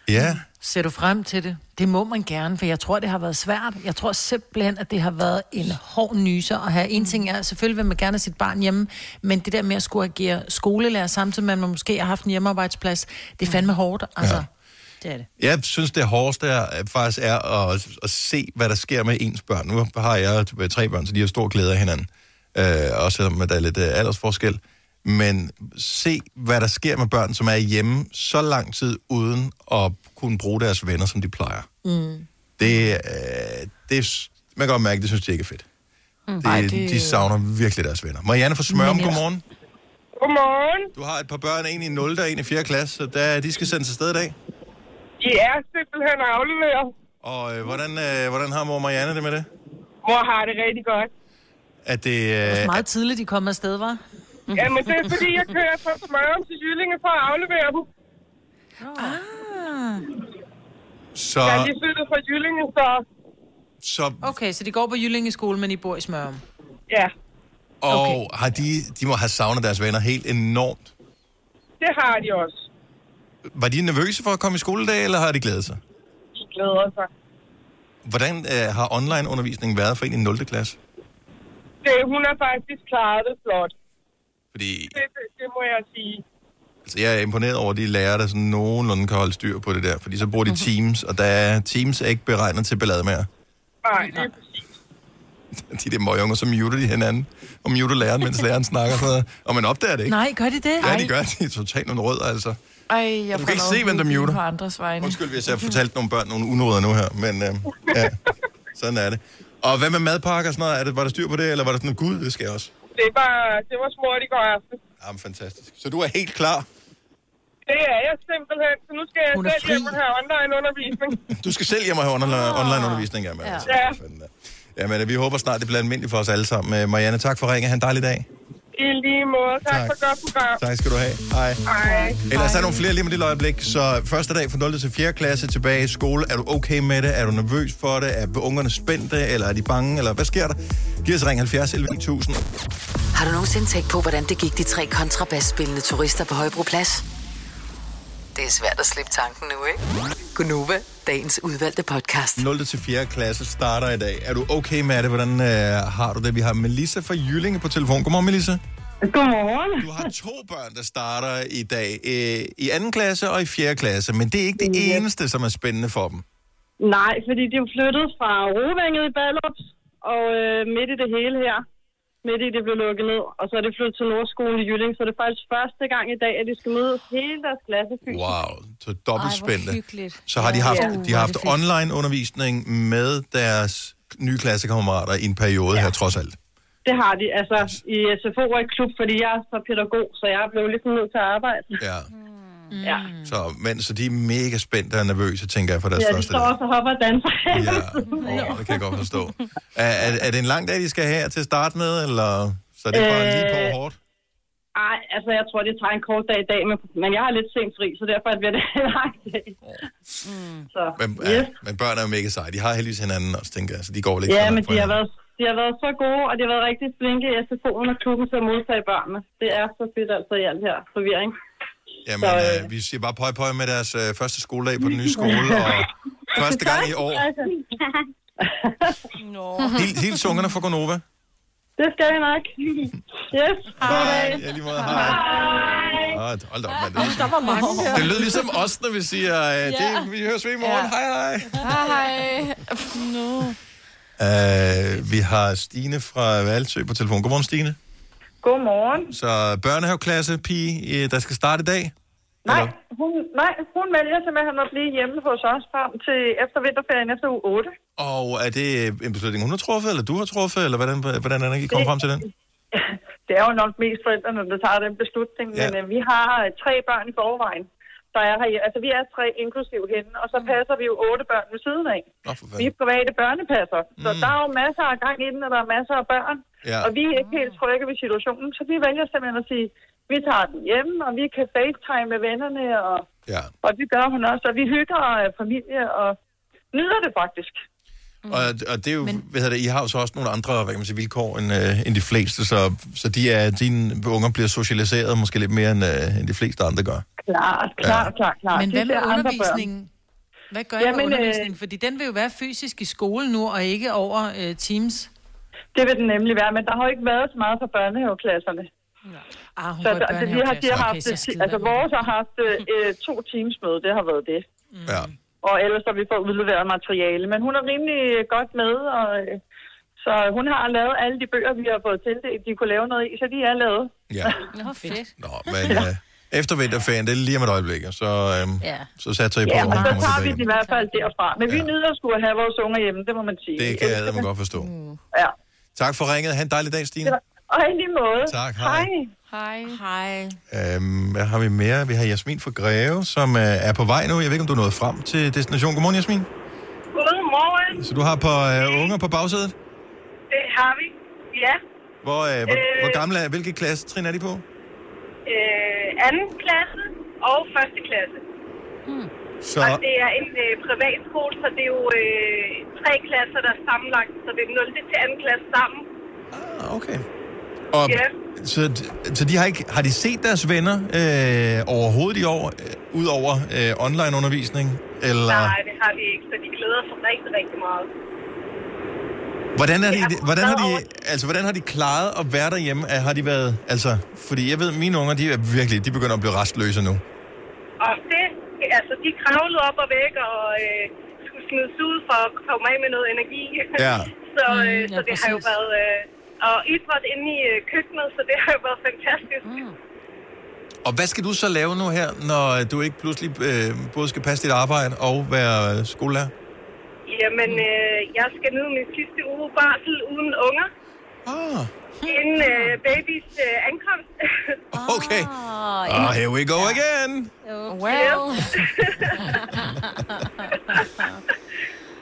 Ja. Ser du frem til det? Det må man gerne, for jeg tror, det har været svært. Jeg tror simpelthen, at det har været en hård nyser at have. En ting er, selvfølgelig vil man gerne have sit barn hjemme, men det der med at skulle agere skolelærer, samtidig med, at man måske har haft en hjemmearbejdsplads, det er fandme hårdt, altså. Ja. Det er det. Jeg synes, det hårdeste er, faktisk er at, at se, hvad der sker med ens børn. Nu har jeg tre børn, så de har stor glæde af hinanden. Øh, også selvom der er lidt øh, aldersforskel. Men se, hvad der sker med børn, som er hjemme så lang tid, uden at kunne bruge deres venner, som de plejer. Mm. Det, øh, det, man kan godt mærke, det synes jeg ikke er fedt. Mm. Det, Ej, det... De savner virkelig deres venner. Marianne fra Smørum, godmorgen. Godmorgen. Du har et par børn, en i nul og en i fjerde klasse, så der, de skal sendes afsted i dag. De er simpelthen afleveret. Og øh, hvordan, øh, hvordan har mor Marianne det med det? Mor har det rigtig godt. Er det, øh, det er meget tidligt, de kommer afsted, hva'? Ja, men det er fordi, jeg kører fra Smørum til Jyllinge for at aflevere dem. Ah. Så... Jeg er lige flyttet fra Jyllinge, så... Så... Okay, så de går på Jyllinge skole, men I bor i Smørum? Ja. Og okay. har de, de må have savnet deres venner helt enormt. Det har de også. Var de nervøse for at komme i skole i dag, eller har de glædet sig? De glæder sig. Hvordan øh, har online-undervisningen været for en i nul. klasse? Det, hun har faktisk klaret det flot. Fordi... Det, det, det må jeg sige. Altså, jeg er imponeret over de lærere, der sådan nogenlunde kan holde styr på det der. Fordi så bruger de Teams, og der er Teams er ikke beregnet til ballade mere. Nej, det er præcis. De der møgunger, så muter de hinanden. Og muter læreren, mens læreren snakker sådan noget. Og man opdager det ikke. Nej, gør de det? Ja, de gør det. De er totalt nogle rødder, altså. Ej, jeg du kan ikke se, hvem der muter. På andres vegne. Undskyld, hvis jeg har fortalt nogle børn nogle unoder nu her, men øh, ja, sådan er det. Og hvad med madpakker og sådan noget? Er det, var der styr på det, eller var der sådan noget, gud, det skal jeg også? Det var, det var smurt i går aften. Jamen, fantastisk. Så du er helt klar? Det er jeg simpelthen, så nu skal jeg selv fri. Hjem og have online-undervisning. Du skal selv hjem og have online- online-undervisning, jamen. Ja. Altså. Ja. Jamen, vi håber snart, det bliver almindeligt for os alle sammen. Marianne, tak for ringen. Ha' en dejlig dag. I lige måde. Tak, tak for godt program. Tak skal du have. Hej. Hej. Ellers er der nogle flere lige med det øjeblik. Så første dag fra nul til fjerde klasse tilbage i skole. Er du okay med det? Er du nervøs for det? Er ungerne spændte? Eller er de bange? Eller hvad sker der? Giv os ring halvfjerds elleve tusind. Har du nogensinde tænkt på, hvordan det gik de tre kontrabasspillende turister på Højbroplads? Det er svært at slippe tanken nu, ikke? Gunova, dagens udvalgte podcast. nul til fjerde klasse starter i dag. Er du okay med det? Hvordan øh, har du det? Vi har Melissa fra Jyllinge på telefon. Godmorgen, Melissa. Godmorgen. Du har to børn, der starter i dag. Øh, I anden klasse og i fjerde klasse. Men det er ikke det yeah. eneste, som er spændende for dem. Nej, fordi de er flyttet fra Rovænget i Ballups og øh, midt i det hele her. Midt i det blev lukket ned, og så er det flyttet til Nordskolen i Jylling, så det er faktisk første gang i dag, at de skal møde hele deres klasse. Wow, så dobbelt spændende. Så har de haft, ja, de har haft online-undervisning med deres nye klassekammerater i en periode ja. her, trods alt. Det har de, altså i S F O og i klub, fordi jeg er så pædagog, så jeg er blevet lidt nødt til at arbejde. Ja. Mm. Ja. Så, men, så de er mega spændte og nervøse, tænker jeg, for deres ja, første dag. Ja, de står også og hopper og danser. Ja, oh, det kan jeg godt forstå. Er, er, er det en lang dag, de skal have til at starte med, eller så er det bare øh, lige på hårdt? Ej, altså jeg tror, det tager en kort dag i dag, men, men jeg har lidt sent fri, så derfor bliver det en lang dag. Mm. Så, men, yes. ja, men børn er jo mega seje. De har heldigvis hinanden også, tænker jeg, så de går lidt. Ja, men de har, været, de har været så gode, og de har været rigtig flinke i S F O'en og klubben til at modtage børnene. Det er så fedt altså i alt her forvirring. Jamen, så, øh, øh, vi siger bare pøj pøj med deres øh, første skoledag på den nye skole, og første gang i år. Helt sungerne for Gonova. Det skal jeg nok. Yes. Hej. Ja, lige måde. Hej. Hej. Hold da op, mand. Der var mange. Det lød ligesom os, når vi siger, øh, ja. det, vi høres ved i morgen. Ja. Hej, hej. Hej. No. Uh, vi har Stine fra Valsø på telefon. Godmorgen, Stine. Godmorgen. Så børnehaveklassepige, der skal starte i dag? Nej, hun, nej, hun melder simpelthen at blive hjemme hos os frem til efter vinterferien efter uge otte. Og er det en beslutning, hun har truffet, eller du har truffet, eller hvordan, hvordan er I kommet frem til den? Det er jo nok mest forældrene, der tager den beslutning, ja. men uh, vi har tre børn i forvejen. Der er her, altså vi er tre inklusiv hende, og så passer vi jo otte børn ved siden af. Oh, vi er private børnepasser, så mm. der er jo masser af gang inden, og der er masser af børn. Ja. Og vi er ikke helt trygge ved situationen, så vi vælger simpelthen at sige, vi tager den hjemme, og vi kan facetime med vennerne, og, ja. og det gør hun også. Og vi hygger af familie, og nyder det faktisk. Mm. Og, og det er jo, Men... hvad hedder det, I har jo så også nogle andre hvad kan man sige, vilkår end, øh, end de fleste, så, så de er, dine unger bliver socialiseret måske lidt mere, end, øh, end de fleste andre gør. Klart, klart, ja. klart, klart. Men hvad med undervisningen? Hvad gør I med undervisningen? Fordi den vil jo være fysisk i skole nu, og ikke over øh, Teams. Det vil den nemlig være, men der har jo ikke været så meget for børnehaveklasserne. Ja. Ah, hun så der, børnehaveklasserne. De har, de har okay, haft, altså vores har haft øh, to times møde, det har været det. Mm. Ja. Og ellers har vi fået udleveret materiale, men hun er rimelig godt med, og, øh, så hun har lavet alle de bøger, vi har fået tildelt, de kunne lave noget i, så de er lavet. Ja. Nå, fedt. Nå, men... Øh... Efter vinterferien, det er lige om et øjeblik, og så, øhm, ja. så satser I på, ja, og så tager vi det i hvert fald derfra. Men ja. vi nyder sgu at have vores unger hjemme, det må man sige. Det kan jeg, det man godt forstå. Mm. Ja. Tak for ringet. Ha' en dejlig dag, Stine. Og i lige måde. Tak, hej. Hej. Hej. Øhm, hvad har vi mere? Vi har Jasmin fra Greve, som øh, er på vej nu. Jeg ved ikke, om du er nået frem til destination. Godmorgen, Jasmin. Godmorgen. Så du har på øh, unger på bagsædet? Det har vi, ja. Hvor, øh, hvor, øh, hvor gamle er, hvilke klasse trin er de på? Øh, anden klasse og første klasse. Hmm. Så... Og det er en øh, privatskole, så det er jo øh, tre klasser, der er sammenlagt. Så det er nul til anden klasse sammen. Ah, okay. Og, yeah. Så, så de har ikke, har de set deres venner øh, overhovedet i år, øh, ud over øh, online-undervisning? Eller? Nej, det har vi ikke, så de glæder sig rigtig, rigtig meget. Hvordan, er de, de, hvordan, har de, altså, hvordan har de klaret at være derhjemme? Har de været, altså, fordi jeg ved, mine unger, de er virkelig, de begynder at blive restløse nu. Og det, altså, de kravlede op og væk og øh, skulle smides ud for at komme af med noget energi. Ja. så, øh, mm, så det ja, har jo været... Øh, og idræt inde i køkkenet, så det har jo været fantastisk. Mm. Og hvad skal du så lave nu her, når du ikke pludselig øh, både skal passe dit arbejde og være skolelærer? Jamen, øh, jeg skal nyde min sidste uge barsel uden unger. Ah. Inden øh, babys øh, ankomst. Okay. Ah, oh, here we go again. Well.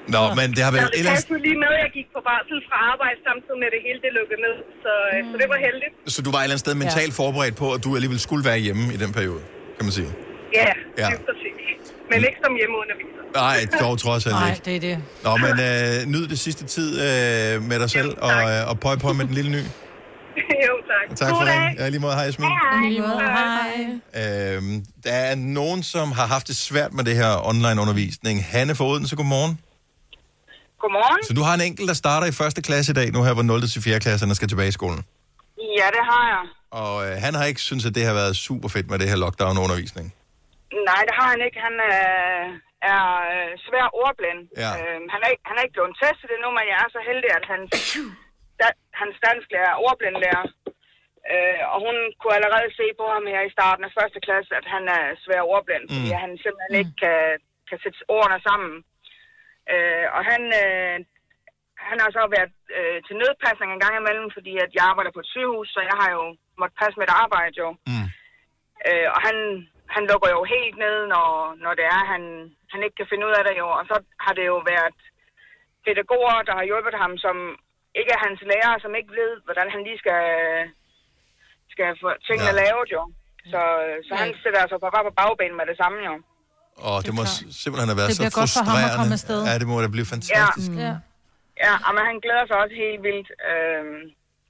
Nå, men det har været ellers... Jeg passede lige med, at jeg gik på barsel fra arbejde, samtidig med det hele det lukkede ned, så, mm. så det var heldigt. Så du var et eller andet sted mentalt ja. forberedt på, at du alligevel skulle være hjemme i den periode, kan man sige? Ja, ja. Det er præcis. Men ikke som hjemmeunderviser. Nej, dog trods alt ikke. Nej, det er det. Nå, men øh, nyd det sidste tid øh, med dig selv, jo, og, øh, og pøj på med den lille ny. Jo, tak. Og tak for det. Ja, lige måde. Hej, Smil. Hej. Lige måde. Hej. Øhm, der er nogen, som har haft det svært med det her online-undervisning. Hanne fra Odense, godmorgen. Godmorgen. Så du har en enkelt, der starter i første klasse i dag, nu her, hvor nul til fjerde klasserne skal tilbage i skolen? Ja, det har jeg. Og øh, han har ikke synes at det har været super fedt med det her lockdown-undervisning? Nej, det har han ikke. Han øh, er svær ordblind. Ja. Øh, han, er, han er ikke blevet testet endnu, men jeg er så heldig, at han, da, hans dansklærer er ordblindlærer. Øh, og hun kunne allerede se på ham her i starten af første klasse, at han er svær ordblind, mm. fordi han simpelthen ikke kan, kan sætte ordene sammen. Øh, og han, øh, han har så været øh, til nødpasning en gang imellem, fordi at jeg arbejder på et sygehus, så jeg har jo måttet passe med et arbejde jo. Mm. Øh, og han, han lukker jo helt ned, når, når det er, han, han ikke kan finde ud af det jo. Og så har det jo været pædagoger, der har hjulpet ham, som ikke er hans lærer, som ikke ved, hvordan han lige skal, skal få tingene ja. lavet jo. Så, så han sætter sig altså bare på bagbenen med det samme jo. Og det, det må klar. simpelthen have været så frustrerende. Det bliver godt for ham at komme afsted. Ja, det må da blive fantastisk. Ja, mm. ja. ja men han glæder sig også helt vildt. Øh,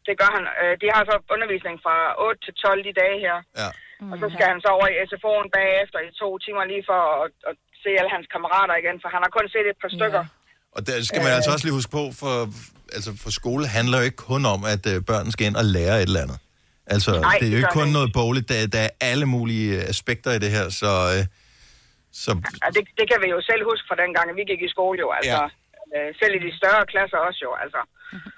det gør han. Øh, de har så undervisning fra otte til tolv de dage her. Ja. Mm, og så skal ja. han så over i S F O'en bagefter i to timer lige for at, at se alle hans kammerater igen, for han har kun set et par stykker. Ja. Og der skal man øh, altså også lige huske på, for, altså, for skole handler jo ikke kun om, at øh, børn skal ind og lære et eller andet. Altså, nej, det er jo ikke kun noget bogligt. Der, der er alle mulige aspekter i det her, så... Øh, Så... Ja, det, det kan vi jo selv huske fra dengang, at vi gik i skole jo, altså. Ja. Øh, selv i de større klasser også jo, altså.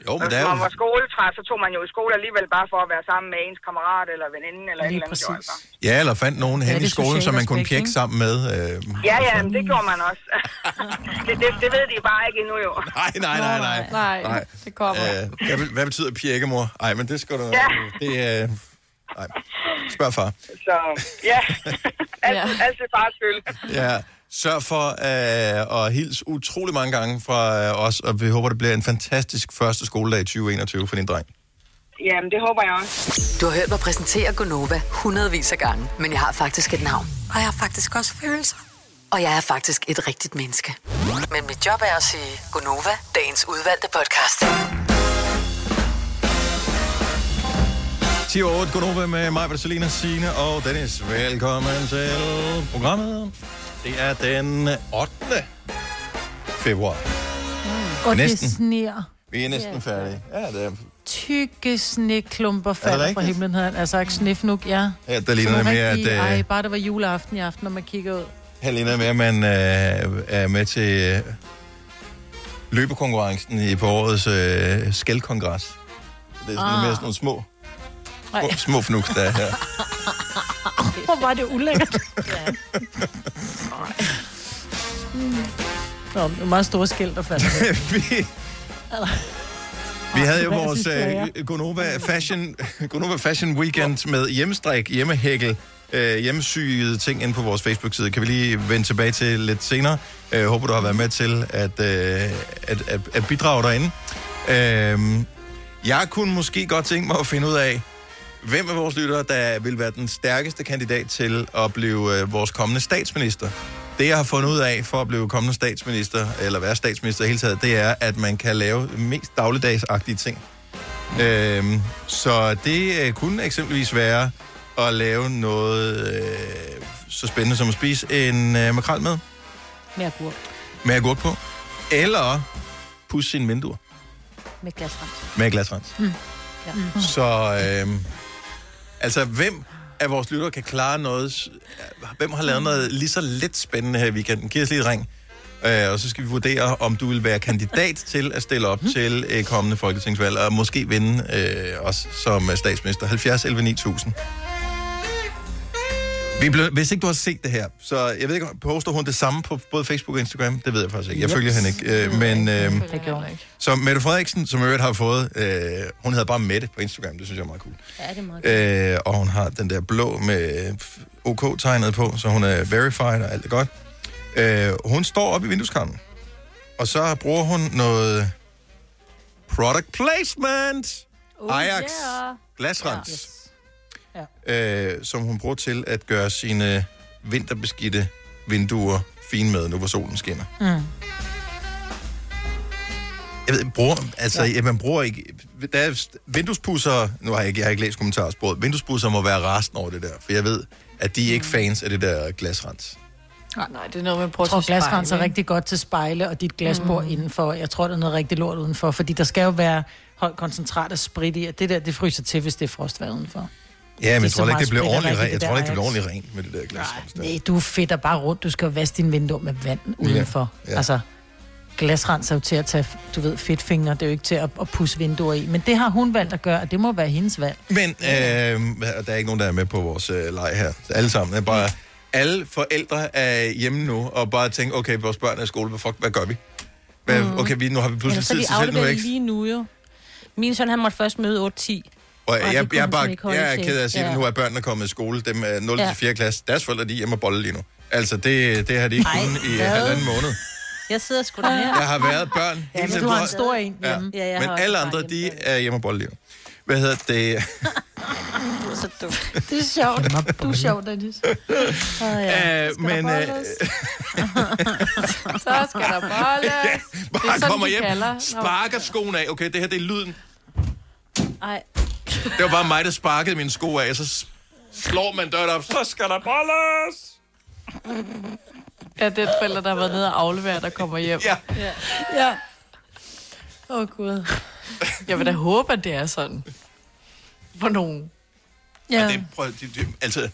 Jo, men der er jo... Når man var skoletræt, så tog man jo i skole alligevel bare for at være sammen med ens kammerat eller veninde eller lige et eller andet jo, altså. Ja, eller fandt nogen hen ja, i skolen, som man kunne pjekke sammen med. Øh, ja, ja, men det gjorde man også. det, det, det ved de bare ikke endnu jo. Nej, nej, nej, nej. Nej, nej. Det kommer. Æh, hvad, hvad betyder pjekke, mor? Ej, men det skal du... Ja. Det er... Øh... Nej, spørg far. Så, ja, altid, altid fars skyld. Ja, sørg for øh, at hilse utrolig mange gange fra øh, os, og vi håber, det bliver en fantastisk første skoledag i tyve enogtyve for din dreng. Jamen, det håber jeg også. Du har hørt mig præsentere Gonova hundredvis af gange, men jeg har faktisk et navn. Og jeg har faktisk også følelser. Og jeg er faktisk et rigtigt menneske. Men mit job er at sige Gonova, dagens udvalgte podcast. ti og otte, Godnova med mig, Vilsalina Signe og Dennis. Velkommen til programmet. Det er den ottende februar. Mm. Og næsten. Det sneer. Vi er næsten ja. færdige. Ja, det er... Tykke sneklumper falder fra himlen her. Altså, ikke snefnuk, ja. Ja, der ligner det mere, rigtig, at... Ej, bare det var juleaften i aften, når man kigger ud. Her ligner mere, at man øh, er med til øh, løbekonkurrencen i på årets øh, skældkongres. Så det er sådan ah. mere sådan nogle små... Oh, små fnuk, der er her. Hvor var det ulækkert. Ja. Mm. Nå, det er meget store skæld, der falder. Vi... Vi havde jo vores uh, Gonova Fashion, Gonova Fashion Weekend med hjemmestrik, hjemmehækkel, øh, hjemmesyede ting inde på vores Facebook-side. Kan vi lige vende tilbage til lidt senere. Jeg håber, du har været med til at, øh, at, at, at bidrage derinde. Øh, jeg kunne måske godt tænke mig at finde ud af, hvem af vores lyttere, der vil være den stærkeste kandidat til at blive øh, vores kommende statsminister. Det, jeg har fundet ud af for at blive kommende statsminister, eller være statsminister i hele taget, det er, at man kan lave mest dagligdagsagtige ting. Øhm, så det øh, kunne eksempelvis være at lave noget øh, så spændende som at spise en øh, makrel med. Med agurk. Med agurk på. Eller pudse sine vinduer. Med glasrens. Med glasrens. Mm. Ja. Mm. Så øh, altså, hvem... at vores lyttere kan klare noget. Hvem har lavet noget lige så lidt spændende her i weekenden? Giv os lige et ring. Øh, og så skal vi vurdere, om du vil være kandidat til at stille op til øh, kommende folketingsvalg, og måske vinde øh, os som statsminister. halvfjerds elleve ni tusind. Vi blev, hvis ikke du har set det her, så jeg ved ikke, poster hun det samme på både Facebook og Instagram? Det ved jeg faktisk ikke. Jeg yes. følger hende ikke. Øh, men, øh, det gjorde jeg ikke. Så Mette Frederiksen, som øvrigt har fået, øh, hun hedder bare Mette på Instagram, det synes jeg er meget cool. Ja, det er meget cool. Øh, og hun har den der blå med OK-tegnet på, så hun er verified og alt det godt. Øh, hun står oppe i vindueskarmen, og så bruger hun noget product placement. Oh, Ajax yeah. Glasrens. Ja. Yes. Ja. Øh, som hun bruger til at gøre sine vinterbeskidte vinduer fine med, nu hvor solen skinner. Mm. Jeg ved, bruger, altså, ja. man bruger ikke... Der er vinduespudser... Nu har jeg ikke, jeg har ikke læst kommentarsporet. Vinduespudser må være resten over det der, for jeg ved, at de er ikke fans af det der glasrens. Nej, nej, det er noget, man prøver til spejle. Jeg tror, glasrens er rigtig godt til spejle, og dit glasbord mm. indenfor. Jeg tror, der er noget rigtig lort udenfor, fordi der skal jo være højt koncentrat af sprit i, og det der, det fryser til, hvis det er frostvejr udenfor. Ja, men jeg tror ikke, det bliver ordentligt rent. Jeg tror ikke, det bliver ordentligt rent med det der glasrens. Nej, du fedter bare rundt. Du skal jo vaske dine vinduer med vand udenfor. Ja, ja. Altså, glasrens er jo til at tage, du ved, fedtfingre. Det er jo ikke til at, at pusse vinduer i. Men det har hun valgt at gøre, og det må være hendes valg. Men øh, der er ikke nogen, der er med på vores øh, leg her. Så alle sammen er bare... Alle forældre er hjemme nu, og bare tænker, okay, vores børn er i skole, hvad, fuck, hvad gør vi? Hvad, okay, vi, nu har vi pludselig tid til selv nu, ikke? Lige nu, jo. Min søn, han måtte først møde otte ti. Og jeg, jeg, jeg, bare, jeg er ked af at sige, ja. at nu er børnene kommet i skole. Dem er nul til fjerde ja. klasse. Deres forældre, de er hjemme og bolle lige nu. Altså, det, det har de ikke kunnet i halvanden måned. Jeg sidder sgu der. Jeg har været børn. Ja, men du har en stor en hjemme. Ja. Ja, jeg men jeg alle andre, de er hjemme og bolle lige nu. Hvad hedder det? Du er så dum. Det er sjovt. Du er sjov, Dennis. Oh, ja. Æh, men... Øh... så skal der bolles. Ja, bare det er sådan, kommer hjem, kalder. Sparker skoen af. Okay, det her, det er lyden. Ej. Det var bare mig, der sparkede mine sko af, så slår man døren op, så skal der bolles! Ja, det er et forældre, der har været nede og afleveret, der kommer hjem. Ja. Ja. Ja. Åh, oh, Gud. Jeg vil da håbe, at det er sådan. For nogen. Ja. Det, prøv, det, det, altså,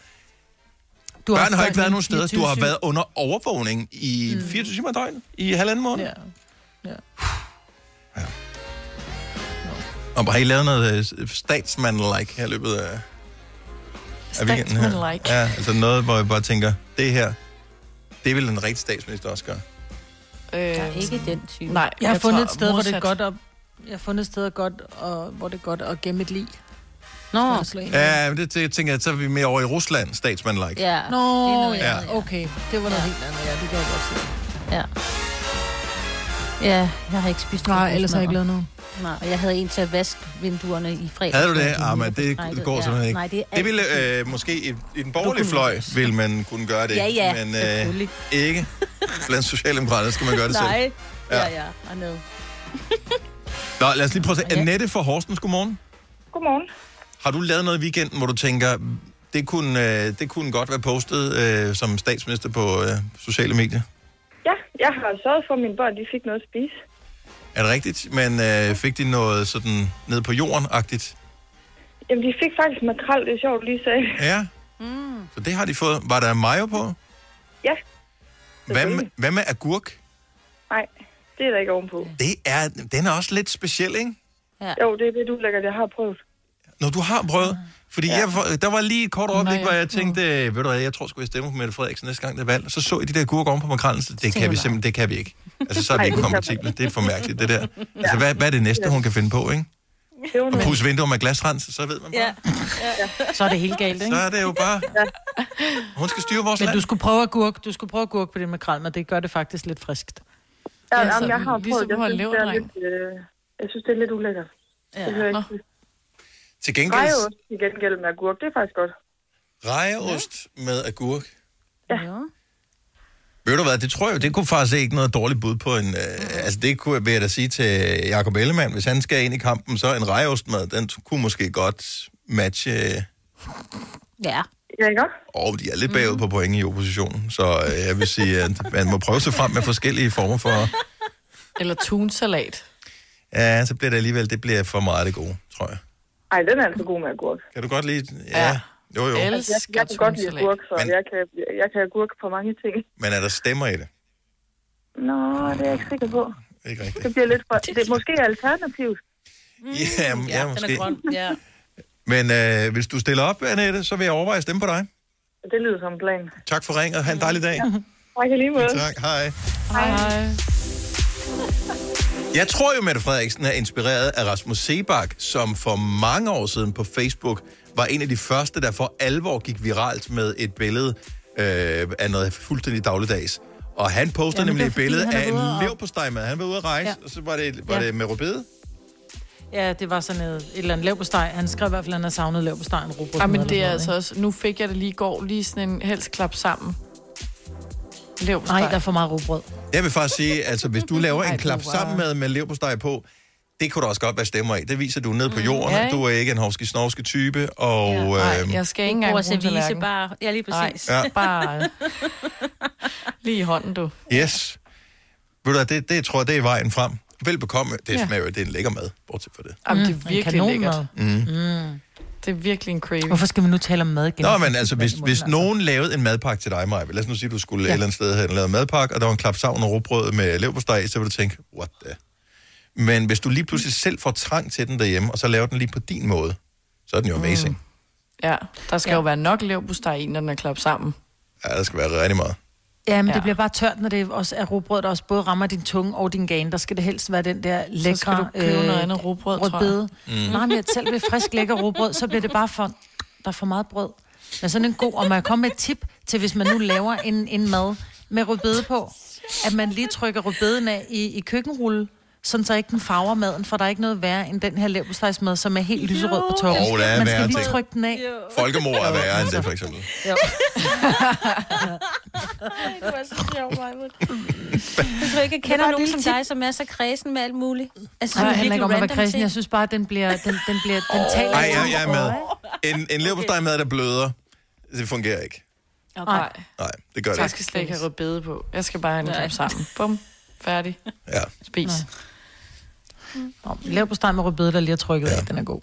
du har børn har ikke været nogen steder. Du har været under overvågning i mm. fireogtyve timer i døgnet, i halvanden måned. Ja. Ja. Ja. Og har I lavet noget statsman-like her i løbet af, af weekenden her? Statsman-like? Ja, altså noget, hvor jeg bare tænker, det her, det vil en rigtig statsminister også gøre. Øh, der er ikke den type. Nej, jeg, jeg har fundet et sted, hvor det er godt at, jeg har fundet et sted, godt og, hvor det er godt at gemme et lig. Nå. Ja, men det, det tænker jeg, så er vi mere over i Rusland, statsman-like. Ja. Nå, ja. Andet, ja. Okay, det var noget ja. helt andet, ja, det kan jeg godt se. Ja. Ja, jeg har ikke spist noget. Nej, ellers har jeg ikke lavet noget. Nej, og jeg havde en til at vaske vinduerne i fredag. Havde du det? Ah, men det går ja. simpelthen ikke. Nej, det, det ville øh, måske i, i den borgerlige fløj, vil man kunne gøre det. Ja, ja, men øh, ikke blandt socialdemokrater skal man gøre det selv. Nej, ja, ja, I know. Nå, lad os lige prøve at se. Annette fra Horsens, godmorgen. Godmorgen. Har du lavet noget i weekenden, hvor du tænker, det kunne, øh, det kunne godt være postet øh, som statsminister på øh, sociale medier? Ja, jeg har sørget for, at mine børn de fik noget at spise. Er det rigtigt? Men øh, fik de noget sådan ned på jorden-agtigt? Jamen, de fik faktisk makrel, det er sjovt, lige sagde. Ja? Mm. Så det har de fået. Var der mayo på? Ja. Hvad med, hvad med agurk? Nej, det er der ikke ovenpå. Det er, den er også lidt speciel, ikke? Ja. Jo, det er lidt ulækkert, jeg har prøvet. Nå, du har prøvet? Fordi ja. jeg, der var lige et kort øjeblik, hvor jeg tænkte, mm. ved du hvad, jeg tror sgu, jeg stemmer på Mette Frederiksen næste gang, det er valg. Så så I de der gurker oven på makrellen, så det kan vi simpelthen, det kan vi ikke. Altså, så er vi ikke kompatible. Det er for mærkeligt, det der. Altså, hvad, hvad er det næste, hun kan finde på, ikke? Og pus vinduer med glasrens, så ved man bare. Ja. Ja. Så er det helt galt, ikke? Så er det jo bare... Hun skal styre vores land. Men du skulle prøve at gurke, du skulle prøve at gurke på din makrel, men det gør det faktisk lidt friskt. Ja, ja, altså, jeg har prøvet, jeg synes, det er lidt, øh, jeg synes, det er lidt ulækkert. Ja. Det hører ikke til. Til gengæld... Rejeost til gengæld med agurk, det er faktisk godt. Rejeost ja. med agurk? Ja. ja. Ved du hvad, det tror jeg det kunne faktisk ikke noget dårligt bud på en... Øh, altså det kunne jeg da sige til Jakob Ellemann, hvis han skal ind i kampen, så en rejeostmad, den kunne måske godt matche... Øh... Ja. Ja, ikke? Og de er lidt bagud på pointe i oppositionen, så øh, jeg vil sige, at man må prøve sig frem med forskellige former for... Eller tunsalat. Ja, så bliver det alligevel, det bliver for meget det gode, tror jeg. Ej, den er altså god med agurk. Kan du godt lide... Ja. ja. Jo, jo. Altså, jeg, jeg kan godt lide agurk, så men, jeg, kan, jeg kan agurk på mange ting. Men er der stemmer i det? Nå, det er jeg ikke sikker på. Ikke rigtigt. Det bliver lidt for... Det er måske alternativt. Mm. Ja, ja, ja, måske. Den er grøn, ja. Men øh, hvis du stiller op, Annette, så vil jeg overveje at stemme på dig. Det lyder som en plan. Tak for ringen, og have en dejlig dag. Ja. Tak, lige måde. Tak, hej. Hej. Hej. Jeg tror jo, Mette Frederiksen er inspireret af Rasmus Seebach, som for mange år siden på Facebook var en af de første, der for alvor gik viralt med et billede øh, af noget fuldstændig dagligdags. Og han postede ja, nemlig et billede af en og... leverpostejmad. Han var ude at rejse, ja. og så var det, var ja. det med rødbede. Ja, det var sådan et, et eller andet leverpostej. Han skrev i hvert fald, at han havde savnet leverpostej. Ja, men det er noget, altså også... Nu fik jeg det lige i går, lige sådan en helsklap sammen. Leverpostej. Nej, der er for meget rugbrød. Jeg vil faktisk sige, altså hvis du laver en klap sammen med, med leverpostej på, det kunne du også godt være stemmer i. Det viser du ned på jorden. Mm, ja, du er ikke en hovske-snorske type, og... Ja, nej, jeg skal ikke engang bruge bare. Ja, lige præcis. Nej, ja. bare... Lige i hånden, du. Yes. Ved du hvad, det, det tror jeg, det er vejen frem. Velbekomme. Det ja. smager jo, det er en lækker mad, bortset for det. Jamen, det er virkelig lækkert. Mm. Mm. Det er virkelig en craving. Hvorfor skal vi nu tale om mad igen? Nå, men altså, hvis, hvis nogen lavede en madpakke til dig, Maja, lad os nu sige, at du skulle ja. et eller andet sted have lavet en madpakke, og der var en klapsavn og råbrød med leverpostej, så ville du tænke, what the... Men hvis du lige pludselig selv får trang til den derhjemme, og så laver den lige på din måde, så er den jo amazing. Mm. Ja, der skal ja. jo være nok leverpostej i, når den er klappet sammen. Ja, der skal være rigtig meget. Ja, men ja. det bliver bare tørt, når det også er rugbrød, der også både rammer din tunge og din gane. Der skal det helst være den der lækre... Så skal du købe øh, noget andet rugbrød, tror jeg. Mm. Nej, men jeg selv bliver frisk lækker rugbrød, så bliver det bare for... Der er for meget brød. Men sådan en god... Og må jeg komme med et tip til, hvis man nu laver en, en mad med rødbede på, at man lige trykker rødbeden af i, i køkkenrulle, sådan så ikke den farver maden, for der er ikke noget værre end den her leverpostejsmad, som er helt lyserød på toppen. Oh, man skal lige trykke den af. Folkemord er værre end det, for eksempel. Jo. Det var så sjovt, Majbert. Hvis du ikke kender nogen som dig, som er så kredsen med alt muligt. Altså, nej, han er ikke om at være kredsen. Jeg synes bare, at den bliver... Den, den, bliver, den oh, taler... Nej, jeg, jeg er med. En, en leverpostejmad, der bløder, det fungerer ikke. Okay. Nej. Nej, det gør det ikke. Jeg skal slet ikke have rødbede på. Jeg skal bare have en klap sammen. Bum. Færdig. Ja. Spis. Lav på steg med rødbede, der lige har trykket ja. af. Den er god.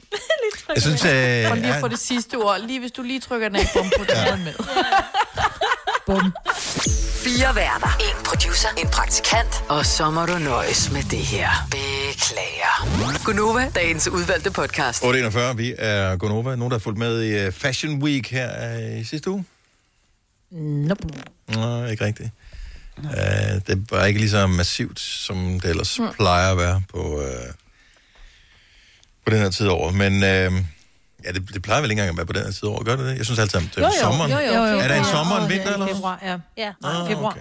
Jeg synes, øh, og lige ja. for det sidste ord. Lige hvis du lige trykker den af, bum, på den ja. med. Bum. Fire værter. En producer. En praktikant. Og så må du nøjes med det her. Beklager. Gunova, dagens udvalgte podcast. otte enogfyrre, vi er Gunova. Nogen, der har fulgt med i Fashion Week her i sidste uge? Nope. Nå, ikke rigtigt. Uh, det var ikke lige så massivt, som det ellers mm. plejer at være på, uh, på den her tid over. Men uh, ja, det, det plejer vel ikke engang at være på den her tid over. Gør det det? Jeg synes altid, at det er jo, jo, sommeren. Jo, jo, jo, jo. Er der en sommer og en vinter? Eller? Februar, ja. ja. Ah, okay.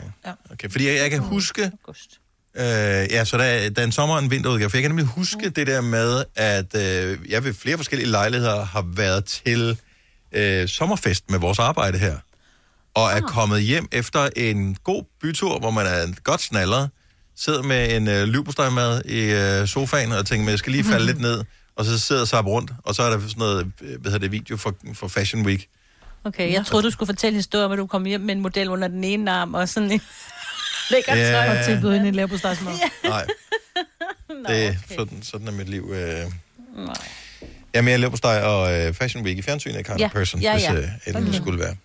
okay. Fordi jeg, jeg kan huske... Uh, ja, så der, der er en sommer og en vinterudgave. For jeg kan nemlig huske mm. det der med, at uh, jeg ved flere forskellige lejligheder har været til uh, sommerfest med vores arbejde her. Og er kommet hjem efter en god bytur, hvor man er godt snalleret, sidder med en øh, leverpostejmad i øh, sofaen og tænker, jeg skal lige falde lidt ned, og så sidder jeg sappe rundt, og så er der sådan noget, hvad hedder det, video for, for Fashion Week. Okay, jeg troede, du skulle fortælle en historie, hvor du kom hjem med en model under den ene arm, og sådan en lækker yeah. tøj, og tilbød hende en leverpostejsmad. Yeah. Nej, det, okay. sådan, sådan er mit liv. Øh. Nej. Jamen, jeg leverpostej og øh, Fashion Week i fjernsynet, kind of person, ja, ja. hvis øh, endelig mm-hmm. skulle være.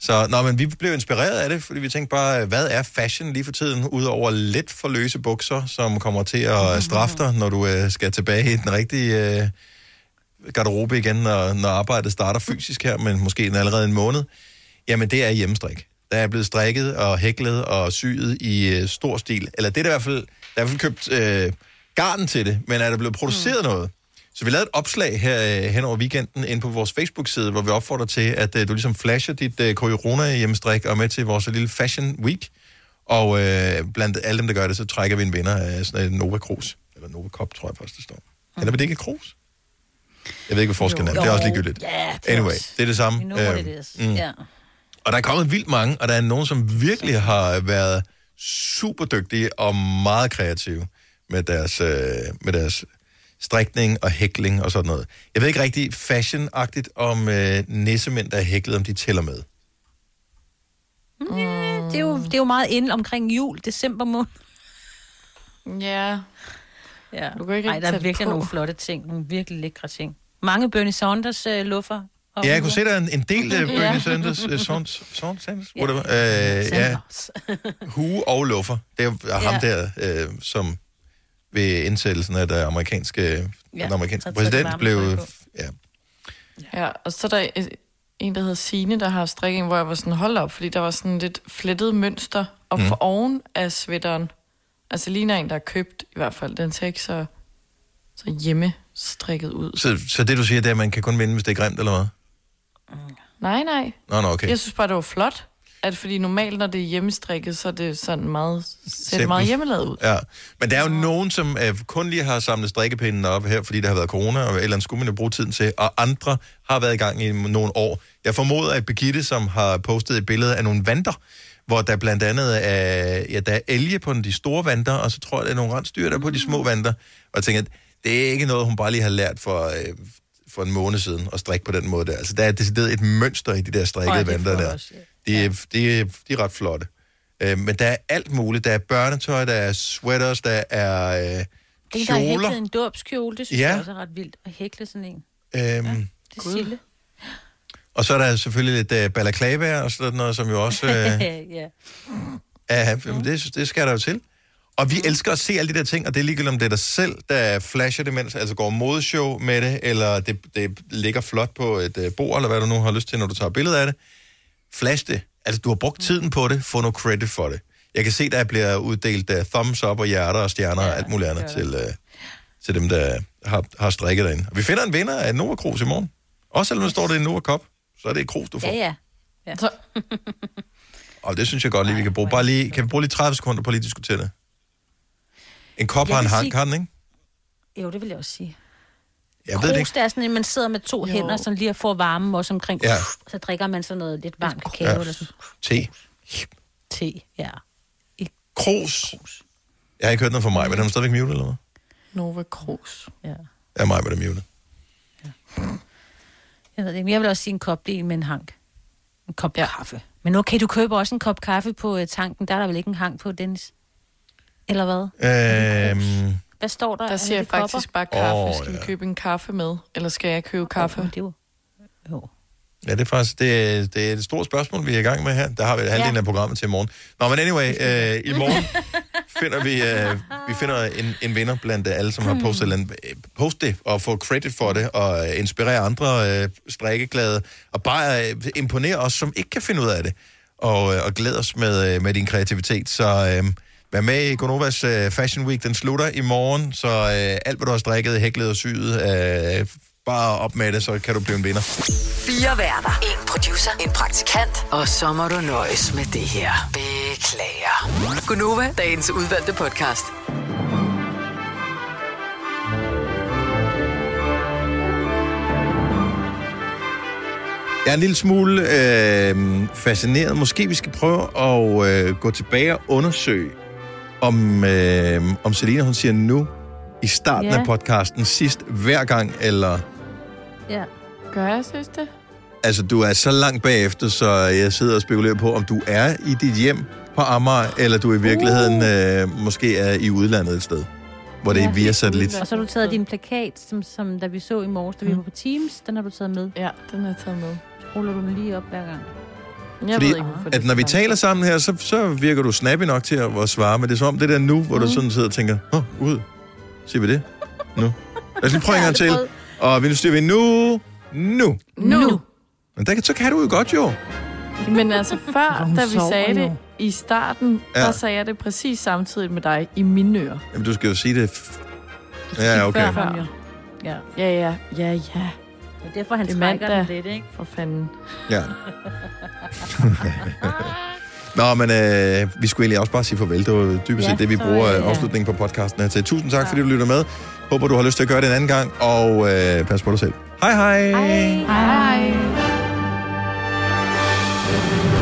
Så nå, men vi blev inspireret af det, fordi vi tænkte bare, hvad er fashion lige for tiden, udover lidt for løse bukser, som kommer til at straffe dig, når du øh, skal tilbage i den rigtige øh, garderobe igen, når, når arbejdet starter fysisk her, men måske allerede en måned, jamen det er hjemmestrik. Der er blevet strikket og hæklet og syet i øh, stor stil. Eller det er der i hvert fald, der er i hvert fald købt øh, garn til det, men er der blevet produceret mm. noget? Så vi lavede et opslag her øh, hen over weekenden inde på vores Facebook-side, hvor vi opfordrer til, at øh, du ligesom flasher dit øh, corona-hjemmestrik og er med til vores lille Fashion Week. Og øh, blandt alle dem, der gør det, så trækker vi en vinder af sådan en Nova Cruz. Eller Nova Cup, tror jeg faktisk, det står. Mm. Eller var det ikke et krus? Jeg ved ikke, hvad forskellen er. Det er også ligegyldigt. Yeah, det anyway, også. Det er det samme. Know what it is. Mm. Yeah. Og der er kommet vildt mange, og der er nogen, som virkelig har været super dygtige og meget kreative med deres, øh, med deres strikning og hækling og sådan noget. Jeg ved ikke rigtig fashion-agtigt om øh, nissemænd, der er hæklet, om de tæller med. Mm. Det, er jo, det er jo meget inde omkring jul, december måned. Ja. Yeah. Ja. Ej, der er virkelig på. Nogle flotte ting, nogle virkelig lækre ting. Mange Bernie Sanders øh, luffer. Ja, jeg kunne se, der er en, en del af Bernie Sanders, øh, Sanders, Sanders, ja. Whatever. Øh, ja. Hue og luffer. Det er ham ja. Der, øh, som ved indsættelsen af det amerikanske, ja. Den amerikanske præsident det blev... Ja. Ja, og så der en, der hedder Signe, der har strikket, hvor jeg var sådan, hold op, fordi der var sådan lidt flettet mønster op mm. for oven af sweateren. Altså ligner en, der har købt i hvert fald. Den ser ikke så, så hjemmestrikket ud. Så, så det, du siger, det er, at man kan kun vinde, hvis det er grimt, eller hvad? Mm. Nej, nej. Nå, nå, okay. Jeg synes bare, det var flot. At fordi normalt, når det er hjemmestrikket, så er det sådan meget, ser det meget hjemmelavet ud. Ja, men der er jo ja. Nogen, som øh, kun lige har samlet strikkepinden op her, fordi der har været corona, og eller skulle man jo bruge tiden til, og andre har været i gang i nogle år. Jeg formoder, at Birgitte, som har postet et billede af nogle vanter, hvor der blandt andet er, ja, der er elge på de store vanter, og så tror jeg, der er nogle rensdyr der på de små vanter. Og jeg tænker, det er ikke noget, hun bare lige har lært for, øh, for en måned siden at strikke på den måde der. Altså, der er decideret et mønster i de der strikkede oh, vanter der. Også, ja. de, er, de, er, de er ret flotte. Øh, men der er alt muligt. Der er børnetøj, der er sweaters, der er øh, kjoler. Det, der har hæklet en dåbskjole, det synes ja. Jeg også er ret vildt at hækle sådan en. Øhm, ja, det er silde. Og så er der selvfølgelig lidt øh, balaklavaer og sådan noget, som jo også... Øh, yeah. er, jamen, det, det skal der jo til. Og vi elsker at se alle de der ting, og det er ligegyldigt, om det er dig selv, der flasher det, mens altså går modeshow med det, eller det, det ligger flot på et øh, bord, eller hvad du nu har lyst til, når du tager billeder af det. Flash det. Altså, du har brugt tiden på det. Få noget credit for det. Jeg kan se, der bliver uddelt uh, thumbs up og hjerter og stjerner ja, og alt muligt andet til, øh, til dem, der har, har strikket derinde. Og vi finder en vinder af Nova Cruz i morgen. Også selvom der står det i Nova Cup. Så er det et krus, du får. Ja, ja. ja. Og det synes jeg godt lige, vi kan bruge. Bare lige, kan vi bruge lige tredive sekunder på at lige diskutere det? En kop har en hank, sige... har den, ikke? Jo, det vil jeg også sige. Jeg krus, ved det ikke. Der er sådan en, man sidder med to jo. Hænder, som lige får varme også omkring. Ja. Så drikker man sådan noget lidt varmt kakao. Ja. Eller sådan. Te. Te, ja. Et krus. krus. Jeg har ikke hørt noget fra mig, men er man stadigvæk muted, eller hvad? Nova Cruz. Ja. Ja, mig var det muted. Ja. Jeg ved ikke, jeg vil også sige en kop ble med en hank. En kop ja. Kaffe. Men okay, du køber også en kop kaffe på tanken. Der er der vel ikke en hank på, Dennis? Eller hvad? Øhm... Hvad står der? Der siger jeg faktisk kopper? Bare kaffe. Oh, skal ja. Vi købe en kaffe med? Eller skal jeg købe kaffe? Oh, det jo. Jo. Ja, det er faktisk det, det er et stort spørgsmål, vi er i gang med her. Der har vi halvdelen ja. Af programmet til i morgen. Nå, men anyway, øh, i morgen finder vi, øh, vi finder en, en vinder blandt alle, som har postet mm. post det, og få credit for det, og inspirere andre øh, strikkeglade, og bare øh, imponere os, som ikke kan finde ud af det, og, øh, og glæde os med, øh, med din kreativitet. Så øh, vær med i Gonovas øh, Fashion Week, den slutter i morgen, så øh, alt, hvad du har strikket, hæklet og syet, øh, bare op med det, så kan du blive en vinder. Fire værter. En producer. En praktikant. Og så må du nøjes med det her. Beklager. Gunova, dagens udvalgte podcast. Jeg er en lille smule øh, fascineret. Måske vi skal prøve at øh, gå tilbage og undersøge, om, øh, om Selina, hun siger nu, i starten yeah. af podcasten, sidst hver gang, eller... Ja. Gør jeg, synes det? Altså, du er så langt bagefter, så jeg sidder og spekulerer på, om du er i dit hjem på Amager, eller du i virkeligheden uh. øh, måske er i udlandet et sted, hvor ja, det er via satellit. Og så har du taget din plakat, som, som da vi så i morges, da vi mm. var på Teams, den har du taget med. Ja, den har jeg taget med. Ruller du den lige op hver gang? Jeg Fordi, ved ikke, at det, når vi taler sammen her, så, så virker du snappy nok til at, at svare, men det er som om det der nu, hvor mm. du sådan sidder og tænker, åh, oh, ud, siger vi det nu? Lad os lige prøve en gang til. Og vil du styrer vi nu? Nu. Nu. Men der, så kan du jo godt, jo. Men altså før, da vi sagde det i starten, ja. Der sagde jeg det præcis samtidig med dig i mine ører. Jamen, du skal jo sige det... F- ja, okay. Før, ja, ja, ja, ja, ja. Det er derfor, han det trækker mandag. Den lidt, ikke? For fanden. Ja. Nå, men øh, vi skulle egentlig også bare sige farvel. Det var dybest set ja, det, vi bruger ja. Afslutningen på podcasten her til. Tusind tak, ja. Fordi du lytter med. Håber, du har lyst til at gøre det en anden gang. Og øh, pas på dig selv. Hej hej! Hej hej! Hej.